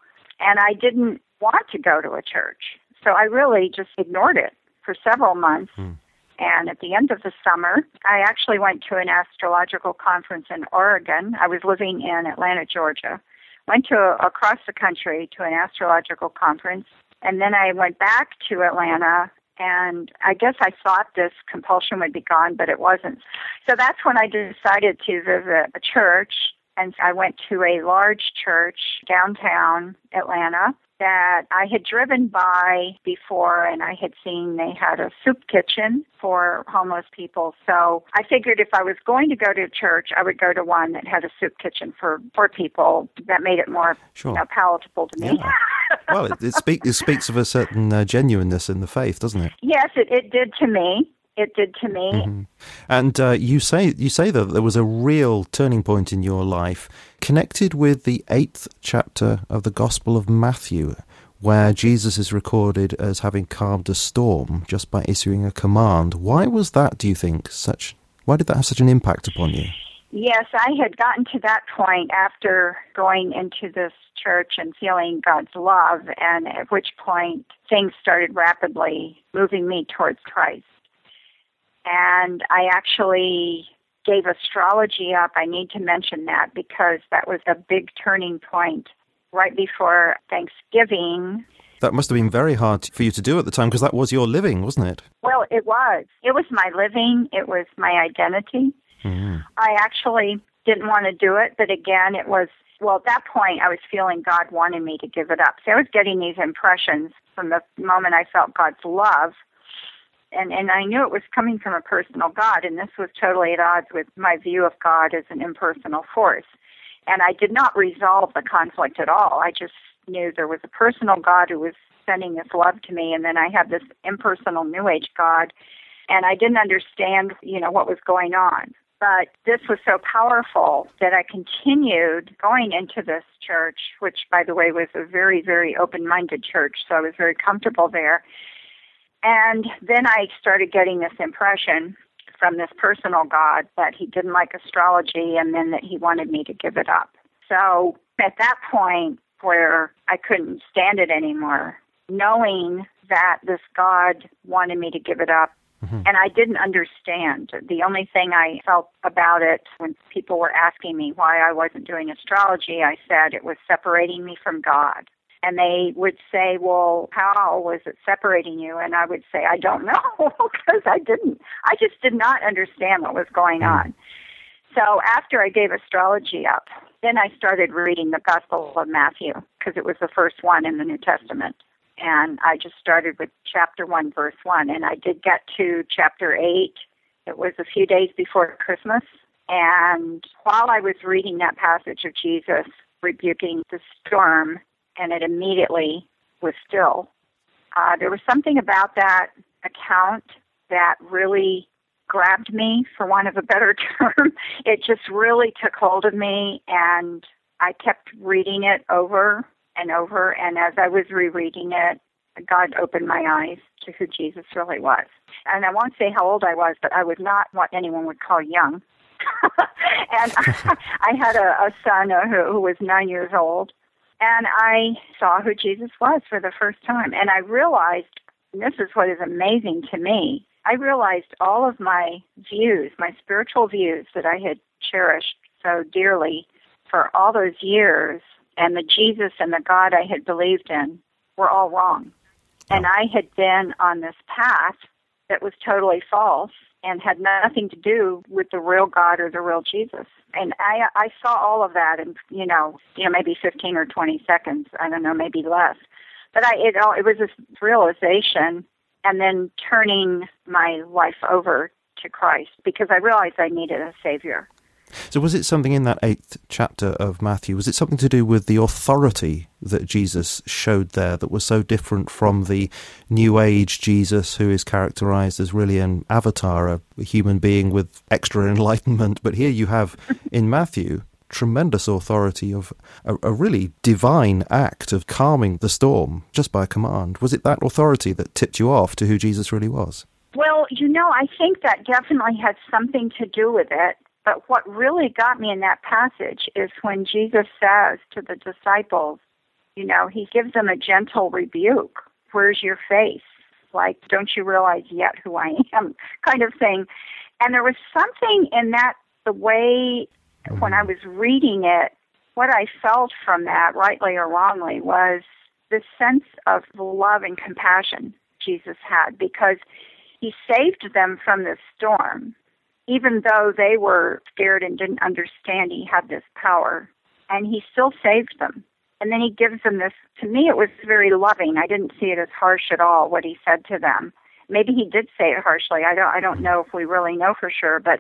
And I didn't want to go to a church. So I really just ignored it for several months. And at the end of the summer, I actually went to an astrological conference in Oregon. I was living in Atlanta, Georgia. Went across the country to an astrological conference. And then I went back to Atlanta, and I guess I thought this compulsion would be gone, but it wasn't. So that's when I decided to visit a church, and I went to a large church downtown Atlanta that I had driven by before, and I had seen they had a soup kitchen for homeless people. So I figured if I was going to go to a church, I would go to one that had a soup kitchen for poor people. That made it more palatable to me. Yeah. Well, it speaks of a certain genuineness in the faith, doesn't it? Yes, it did to me. It did to me. Mm-hmm. And you say that there was a real turning point in your life connected with the 8th chapter of the Gospel of Matthew, where Jesus is recorded as having calmed a storm just by issuing a command. Why was that, do you think? Why did that have such an impact upon you? Yes, I had gotten to that point after going into this church and feeling God's love, and at which point things started rapidly moving me towards Christ. And I actually gave astrology up. I need to mention that because that was a big turning point right before Thanksgiving. That must have been very hard for you to do at the time, because that was your living, wasn't it? Well, it was. It was my living. It was my identity. Mm-hmm. I actually didn't want to do it, but again, it was, well, at that point, I was feeling God wanted me to give it up. So I was getting these impressions from the moment I felt God's love. And I knew it was coming from a personal God, and this was totally at odds with my view of God as an impersonal force. And I did not resolve the conflict at all. I just knew there was a personal God who was sending this love to me, and then I had this impersonal New Age God, and I didn't understand, what was going on. But this was so powerful that I continued going into this church, which, by the way, was a very, very open-minded church, so I was very comfortable there. And then I started getting this impression from this personal God that he didn't like astrology, and then that he wanted me to give it up. So at that point where I couldn't stand it anymore, knowing that this God wanted me to give it up, and I didn't understand. The only thing I felt about it when people were asking me why I wasn't doing astrology, I said it was separating me from God. And they would say, well, how was it separating you? And I would say, I don't know, because I just did not understand what was going on. So after I gave astrology up, then I started reading the Gospel of Matthew, because it was the first one in the New Testament. And I just started with chapter 1, verse 1. And I did get to chapter 8. It was a few days before Christmas. And while I was reading that passage of Jesus rebuking the storm, and it immediately was still. There was something about that account that really grabbed me, for want of a better term. It just really took hold of me, and I kept reading it over and over, and as I was rereading it, God opened my eyes to who Jesus really was. And I won't say how old I was, but I was not what anyone would call young. And I had a son who was 9 years old, and I saw who Jesus was for the first time. And I realized, and this is what is amazing to me, I realized all of my views, my spiritual views that I had cherished so dearly for all those years, and the Jesus and the God I had believed in were all wrong. And I had been on this path that was totally false and had nothing to do with the real God or the real Jesus. And I saw all of that in, maybe 15 or 20 seconds, I don't know, maybe less. But it was this realization and then turning my life over to Christ because I realized I needed a Savior. So was it something in that 8th chapter of Matthew, was it something to do with the authority that Jesus showed there that was so different from the New Age Jesus who is characterized as really an avatar, a human being with extra enlightenment? But here you have in Matthew tremendous authority of a really divine act of calming the storm just by command. Was it that authority that tipped you off to who Jesus really was? Well, I think that definitely had something to do with it. But what really got me in that passage is when Jesus says to the disciples, he gives them a gentle rebuke. Where's your faith? Like, don't you realize yet who I am? Kind of thing. And there was something in that, the way when I was reading it, what I felt from that, rightly or wrongly, was this sense of love and compassion Jesus had because he saved them from this storm. Even though they were scared and didn't understand he had this power, and he still saved them. And then he gives them this, to me it was very loving. I didn't see it as harsh at all, what he said to them. Maybe he did say it harshly. I don't know if we really know for sure, but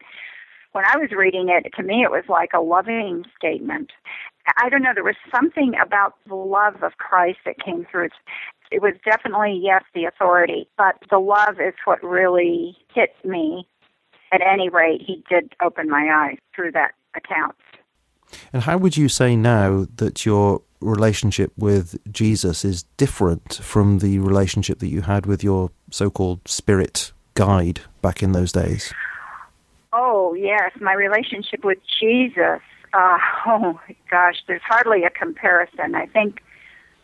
when I was reading it, to me it was like a loving statement. I don't know, there was something about the love of Christ that came through. It was definitely, yes, the authority, but the love is what really hit me. At any rate, he did open my eyes through that account. And how would you say now that your relationship with Jesus is different from the relationship that you had with your so-called spirit guide back in those days? Oh, yes, my relationship with Jesus, there's hardly a comparison. I think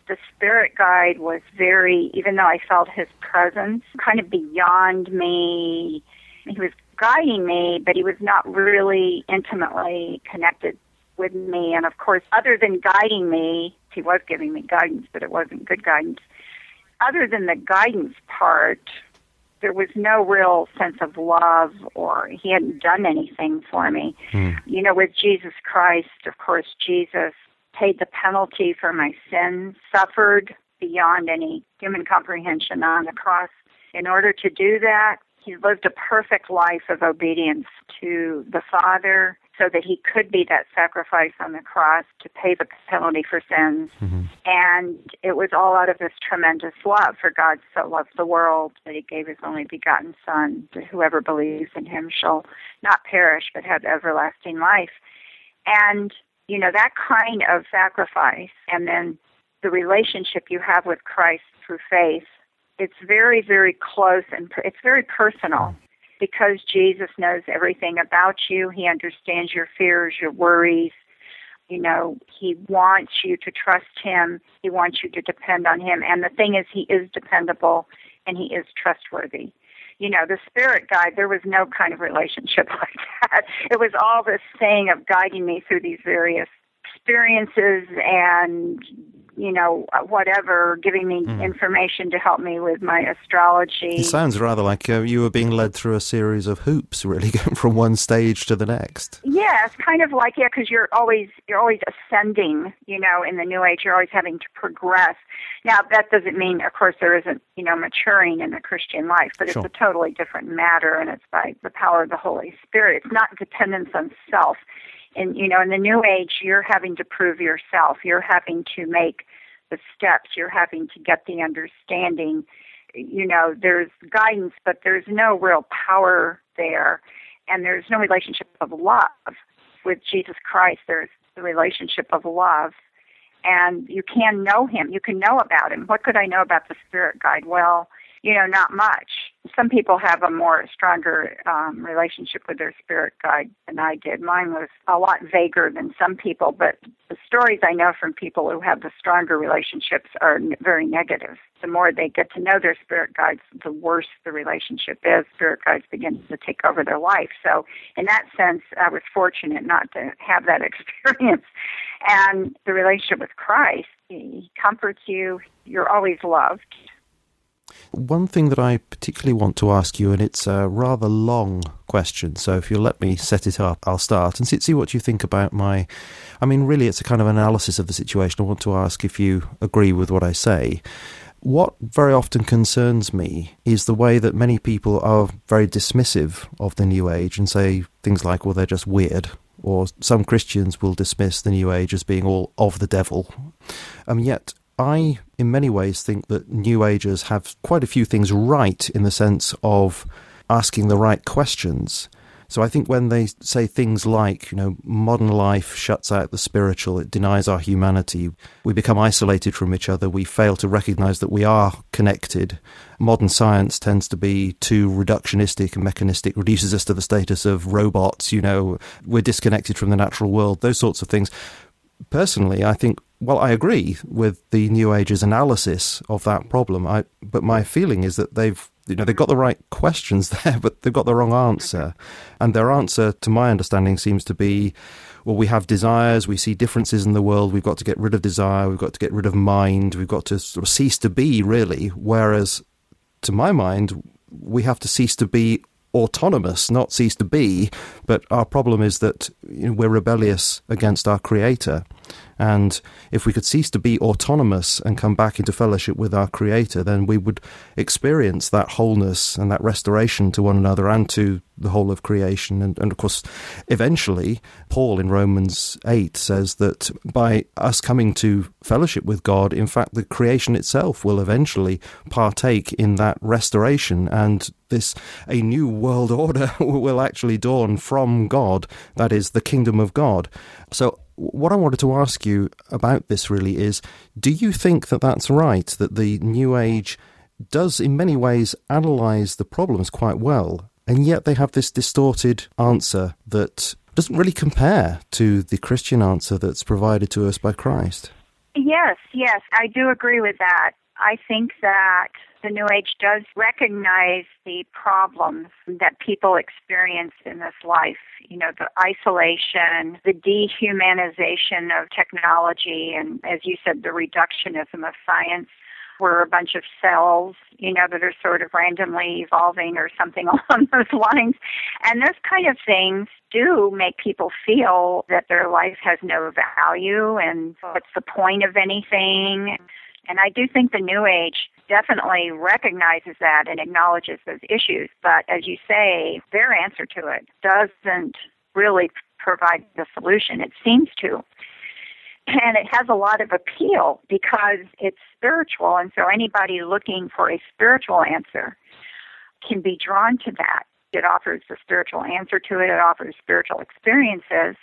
the spirit guide was very, even though I felt his presence, kind of beyond me. He was guiding me, but he was not really intimately connected with me. And of course, other than guiding me, he was giving me guidance, but it wasn't good guidance. Other than the guidance part, there was no real sense of love, or he hadn't done anything for me. With Jesus Christ, of course, Jesus paid the penalty for my sins, suffered beyond any human comprehension on the cross. In order to do that, he lived a perfect life of obedience to the Father so that he could be that sacrifice on the cross to pay the penalty for sins. Mm-hmm. And it was all out of this tremendous love, for God so loved the world that he gave his only begotten Son, that whoever believes in him shall not perish but have everlasting life. And, that kind of sacrifice and then the relationship you have with Christ through faith, it's very, very close, and it's very personal because Jesus knows everything about you. He understands your fears, your worries. He wants you to trust him. He wants you to depend on him. And the thing is, he is dependable and he is trustworthy. The spirit guide, there was no kind of relationship like that. It was all this thing of guiding me through these various experiences and whatever, giving me information to help me with my astrology. It sounds rather like you were being led through a series of hoops, really, going from one stage to the next. Yeah, it's kind of like, because you're always ascending, in the New Age, you're always having to progress. Now, that doesn't mean, of course, there isn't, maturing in the Christian life, but sure. It's a totally different matter, and it's by the power of the Holy Spirit. It's not dependence on self. And, in the New Age, you're having to prove yourself. You're having to make the steps. You're having to get the understanding. There's guidance, but there's no real power there. And there's no relationship of love. With Jesus Christ, there's the relationship of love. and you can know him. You can know about him. What could I know about the spirit guide? Well, you know, not much. Some people have a stronger relationship with their spirit guide than I did. Mine was a lot vaguer than some people, but the stories I know from people who have the stronger relationships are very negative. The more they get to know their spirit guides, the worse the relationship is. Spirit guides begin to take over their life. So in that sense, I was fortunate not to have that experience. And the relationship with Christ, he comforts you. You're always loved. One thing that I particularly want to ask you, and it's a rather long question, so if you'll let me set it up, I'll start and see what you think about really it's a kind of analysis of the situation. I want to ask if you agree with what I say. What very often concerns me is the way that many people are very dismissive of the New Age and say things like, well, they're just weird. Or some Christians will dismiss the New Age as being all of the devil. And yet, I, in many ways, think that New Agers have quite a few things right in the sense of asking the right questions. So I think when they say things like, you know, modern life shuts out the spiritual, it denies our humanity, we become isolated from each other, we fail to recognize that we are connected. Modern science tends to be too reductionistic and mechanistic, reduces us to the status of robots, you know, we're disconnected from the natural world, those sorts of things. Personally, I think, well, I agree with the New Age's analysis of that problem, but my feeling is that they've got the right questions there, but they've got the wrong answer. And their answer, to my understanding, seems to be, well, we have desires, we see differences in the world, we've got to get rid of desire, we've got to get rid of mind, we've got to sort of cease to be, really. Whereas, to my mind, we have to cease to be autonomous, not cease to be, but our problem is that, you know, we're rebellious against our Creator. And if we could cease to be autonomous and come back into fellowship with our Creator, then we would experience that wholeness and that restoration to one another and to the whole of creation. And of course, eventually, Paul in Romans 8 says that by us coming to fellowship with God, in fact, the creation itself will eventually partake in that restoration, and a new world order will actually dawn from God, that is, the kingdom of God. So what I wanted to ask you about this really is, do you think that that's right, that the New Age does in many ways analyse the problems quite well, and yet they have this distorted answer that doesn't really compare to the Christian answer that's provided to us by Christ? Yes, I do agree with that. I think that the New Age does recognize the problems that people experience in this life, you know, the isolation, the dehumanization of technology, and, as you said, the reductionism of science. We're a bunch of cells, you know, that are sort of randomly evolving or something along those lines. And those kind of things do make people feel that their life has no value and what's the point of anything. And I do think the New Age definitely recognizes that and acknowledges those issues. But as you say, their answer to it doesn't really provide the solution. It seems to. And it has a lot of appeal because it's spiritual. And so anybody looking for a spiritual answer can be drawn to that. It offers the spiritual answer to it. It offers spiritual experiences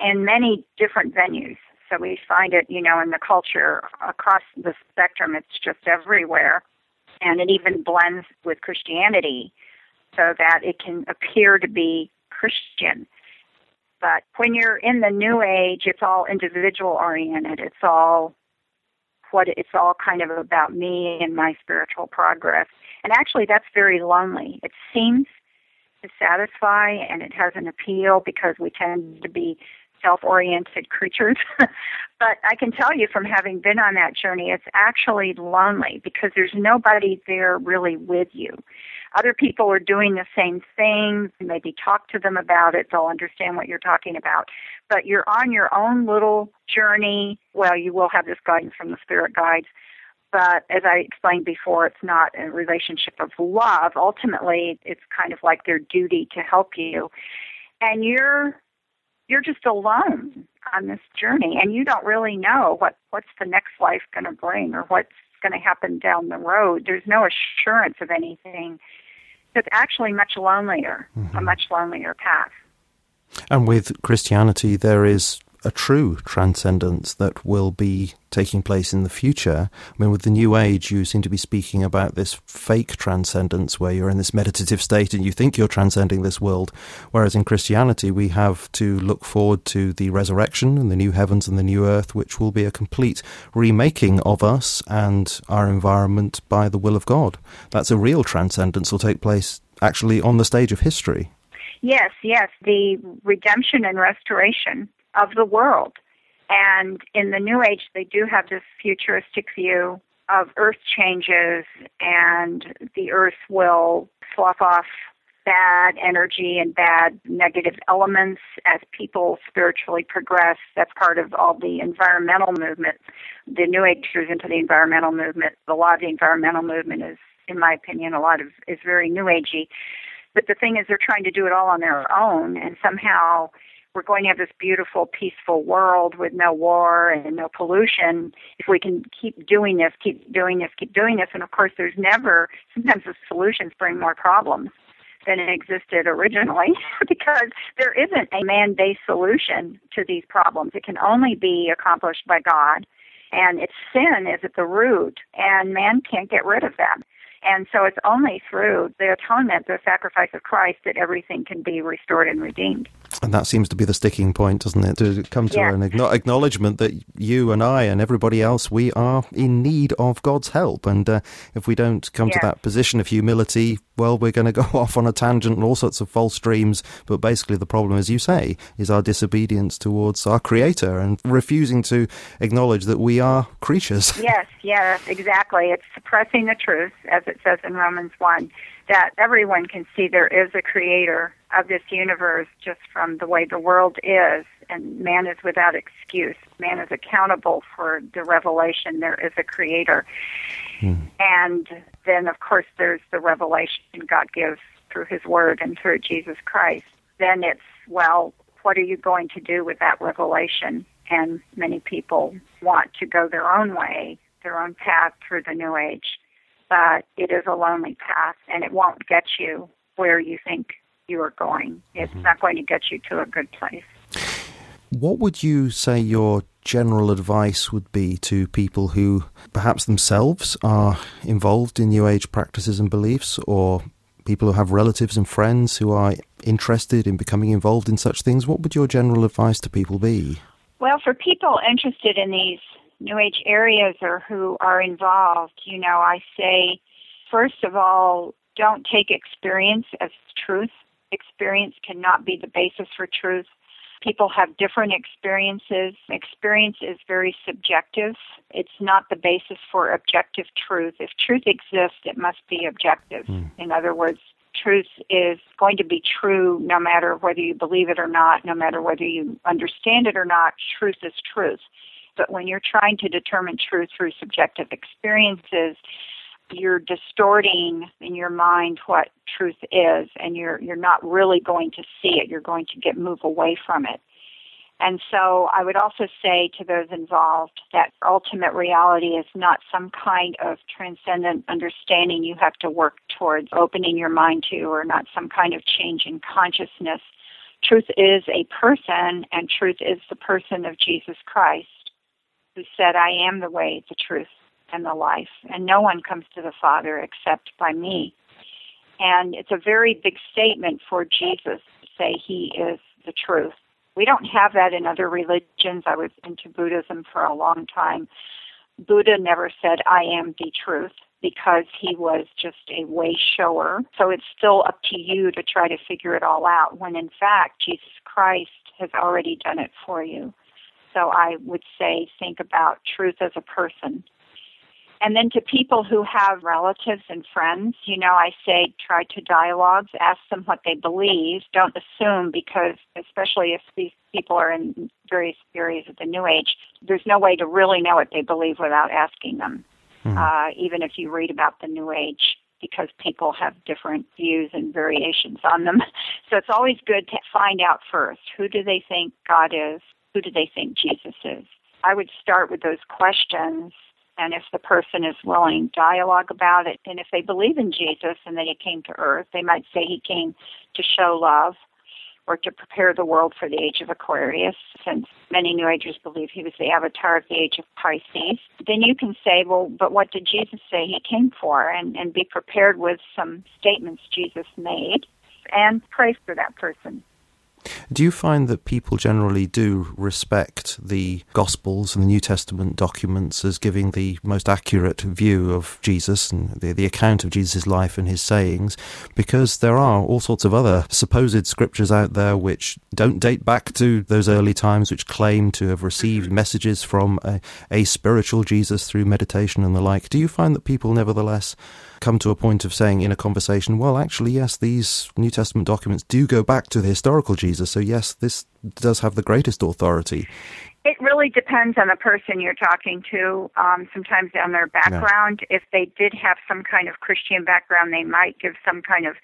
in many different venues. So we find it, you know, in the culture across the spectrum. It's just everywhere. And it even blends with Christianity so that it can appear to be Christian. But when you're in the New Age, it's all individual-oriented. It's all kind of about me and my spiritual progress. And actually, that's very lonely. It seems to satisfy, and it has an appeal because we tend to be self-oriented creatures. But I can tell you from having been on that journey, it's actually lonely because there's nobody there really with you. Other people are doing the same thing. Maybe talk to them about it. They'll understand what you're talking about. But you're on your own little journey. Well, you will have this guidance from the spirit guides. But as I explained before, it's not a relationship of love. Ultimately, it's kind of like their duty to help you. And you're just alone on this journey, and you don't really know what's the next life going to bring or what's going to happen down the road. There's no assurance of anything. It's actually much lonelier, a much lonelier path. And with Christianity, there is a true transcendence that will be taking place in the future. I mean, with the New Age, you seem to be speaking about this fake transcendence where you're in this meditative state and you think you're transcending this world, whereas in Christianity we have to look forward to the resurrection and the new heavens and the new earth, which will be a complete remaking of us and our environment by the will of God. That's a real transcendence will take place actually on the stage of history. Yes, yes, the redemption and restoration of the world. And in the New Age, they do have this futuristic view of earth changes, and the earth will slough off bad energy and bad negative elements as people spiritually progress. That's part of all the environmental movement. The New Age goes into the environmental movement. A lot of the environmental movement is, in my opinion, is very New Agey. But the thing is, they're trying to do it all on their own, and somehow we're going to have this beautiful, peaceful world with no war and no pollution if we can keep doing this. And, of course, sometimes the solutions bring more problems than existed originally because there isn't a man-based solution to these problems. It can only be accomplished by God, and its sin is at the root, and man can't get rid of that. And so it's only through the atonement, the sacrifice of Christ, that everything can be restored and redeemed. And that seems to be the sticking point, doesn't it? To come to an acknowledgement that you and I and everybody else, we are in need of God's help. And if we don't come to that position of humility, well, we're going to go off on a tangent and all sorts of false dreams. But basically the problem, as you say, is our disobedience towards our Creator and refusing to acknowledge that we are creatures. Yes, yes, exactly. It's suppressing the truth, as it says in Romans 1, that everyone can see there is a creator of this universe just from the way the world is, and man is without excuse. Man is accountable for the revelation there is a creator. And then, of course, there's the revelation God gives through his word and through Jesus Christ. Then it's, well, what are you going to do with that revelation? And many people want to go their own way, their own path through the New Age. But it is a lonely path, and it won't get you where you think you are going. It's not going to get you to a good place. What would you say your general advice would be to people who perhaps themselves are involved in New Age practices and beliefs, or people who have relatives and friends who are interested in becoming involved in such things? What would your general advice to people be? Well, for people interested in these New Age areas or who are involved, I say, first of all, don't take experience as truth. Experience cannot be the basis for truth. People have different experiences. Experience is very subjective. It's not the basis for objective truth. If truth exists, it must be objective. In other words, truth is going to be true no matter whether you believe it or not, no matter whether you understand it or not. Truth is truth. But when you're trying to determine truth through subjective experiences, you're distorting in your mind what truth is, and you're not really going to see it. You're going to move away from it. And so I would also say to those involved that ultimate reality is not some kind of transcendent understanding you have to work towards opening your mind to, or not some kind of change in consciousness. Truth is a person, and truth is the person of Jesus Christ, who said, I am the way, the truth, and the life, and no one comes to the Father except by me. And it's a very big statement for Jesus to say he is the truth. We don't have that in other religions. I was into Buddhism for a long time. Buddha never said, I am the truth, because he was just a way shower. So it's still up to you to try to figure it all out, when in fact Jesus Christ has already done it for you. So I would say, think about truth as a person. And then to people who have relatives and friends, I say try to dialogue, ask them what they believe. Don't assume, because especially if these people are in various areas of the New Age, there's no way to really know what they believe without asking them, even if you read about the New Age, because people have different views and variations on them. So it's always good to find out first, who do they think God is? Who do they think Jesus is? I would start with those questions, and if the person is willing, dialogue about it. And if they believe in Jesus and that he came to earth, they might say he came to show love, or to prepare the world for the Age of Aquarius, since many New Agers believe he was the avatar of the Age of Pisces, then you can say, well, but what did Jesus say he came for? And be prepared with some statements Jesus made and pray for that person. Do you find that people generally do respect the Gospels and the New Testament documents as giving the most accurate view of Jesus and the account of Jesus' life and his sayings? Because there are all sorts of other supposed scriptures out there which don't date back to those early times, which claim to have received messages from a spiritual Jesus through meditation and the like. Do you find that people nevertheless come to a point of saying in a conversation, well, actually, yes, these New Testament documents do go back to the historical Jesus, so yes, this does have the greatest authority? It really depends on the person you're talking to, sometimes on their background. No. If they did have some kind of Christian background, they might give some kind of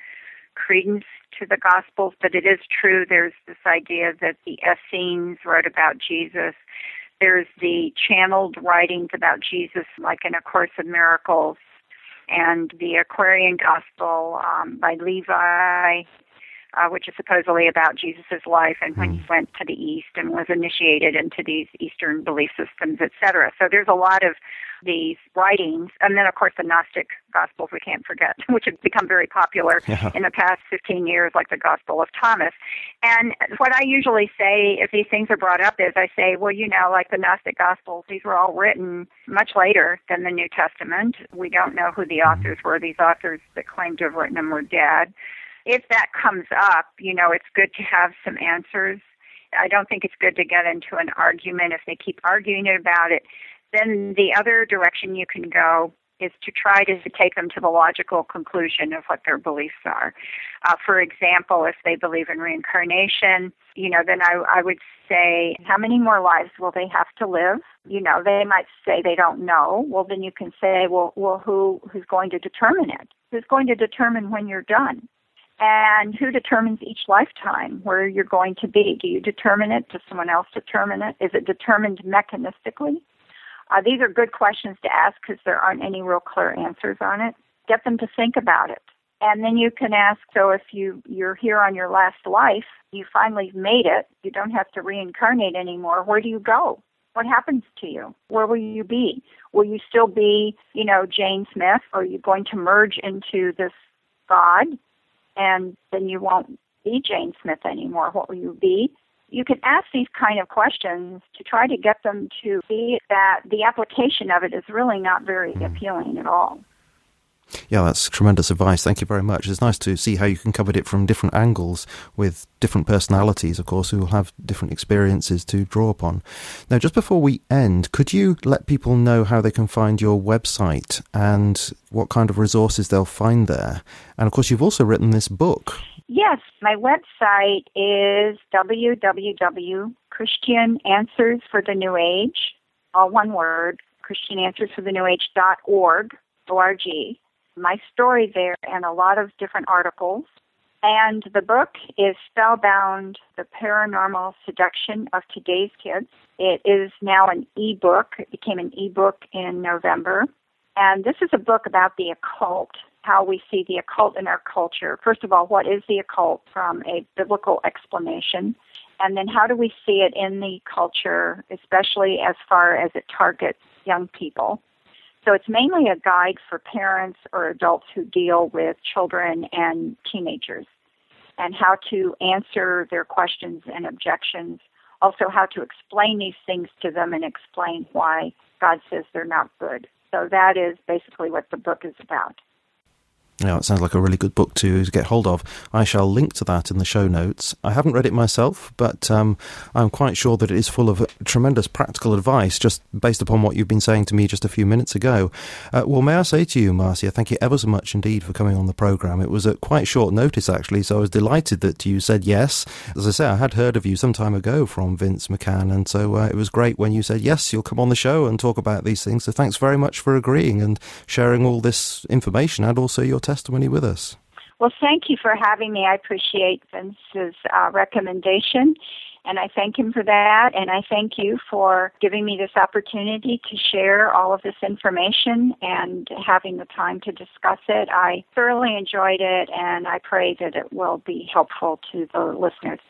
credence to the Gospels, but it is true there's this idea that the Essenes wrote about Jesus. There's the channeled writings about Jesus, like in A Course of Miracles, and the Aquarian Gospel by Levi, which is supposedly about Jesus' life and when he went to the East and was initiated into these Eastern belief systems, etc. So there's a lot of these writings. And then, of course, the Gnostic Gospels we can't forget, which have become very popular in the past 15 years, like the Gospel of Thomas. And what I usually say if these things are brought up is I say, well, you know, like the Gnostic Gospels, these were all written much later than the New Testament. We don't know who the authors were. These authors that claimed to have written them were dead. If that comes up, you know, it's good to have some answers. I don't think it's good to get into an argument if they keep arguing about it. Then the other direction you can go is to try to take them to the logical conclusion of what their beliefs are. For example, if they believe in reincarnation, you know, then I would say, how many more lives will they have to live? You know, they might say they don't know. Well, then you can say, well, who's going to determine it? Who's going to determine when you're done? And who determines each lifetime where you're going to be? Do you determine it? Does someone else determine it? Is it determined mechanistically? These are good questions to ask because there aren't any real clear answers on it. Get them to think about it. And then you can ask, so if you're here on your last life, you finally made it, you don't have to reincarnate anymore, where do you go? What happens to you? Where will you be? Will you still be, you know, Jane Smith? Or are you going to merge into this God? And then you won't be Jane Smith anymore. What will you be? You can ask these kind of questions to try to get them to see that the application of it is really not very appealing at all. Yeah, that's tremendous advice. Thank you very much. It's nice to see how you can cover it from different angles with different personalities, of course, who will have different experiences to draw upon. Now, just before we end, could you let people know how they can find your website and what kind of resources they'll find there? And, of course, you've also written this book. Yes, my website is christiananswersforthenewage.org. My story there and a lot of different articles. And the book is Spellbound, The Paranormal Seduction of Today's Kids. It is now an e-book. It became an e-book in November. And this is a book about the occult, how we see the occult in our culture. First of all, what is the occult from a biblical explanation? And then how do we see it in the culture, especially as far as it targets young people? So it's mainly a guide for parents or adults who deal with children and teenagers and how to answer their questions and objections, also how to explain these things to them and explain why God says they're not good. So that is basically what the book is about. Now, it sounds like a really good book to get hold of. I shall link to that in the show notes. I haven't read it myself, but I'm quite sure that it is full of tremendous practical advice, just based upon what you've been saying to me just a few minutes ago. Well, may I say to you, Marcia, thank you ever so much indeed for coming on the programme. It was at quite short notice, actually, so I was delighted that you said yes. As I say, I had heard of you some time ago from Vince McCann, and so it was great when you said, yes, you'll come on the show and talk about these things. So thanks very much for agreeing and sharing all this information and also your testimony with us. Well, thank you for having me. I appreciate Vince's recommendation, and I thank him for that, and I thank you for giving me this opportunity to share all of this information and having the time to discuss it. I thoroughly enjoyed it, and I pray that it will be helpful to the listeners.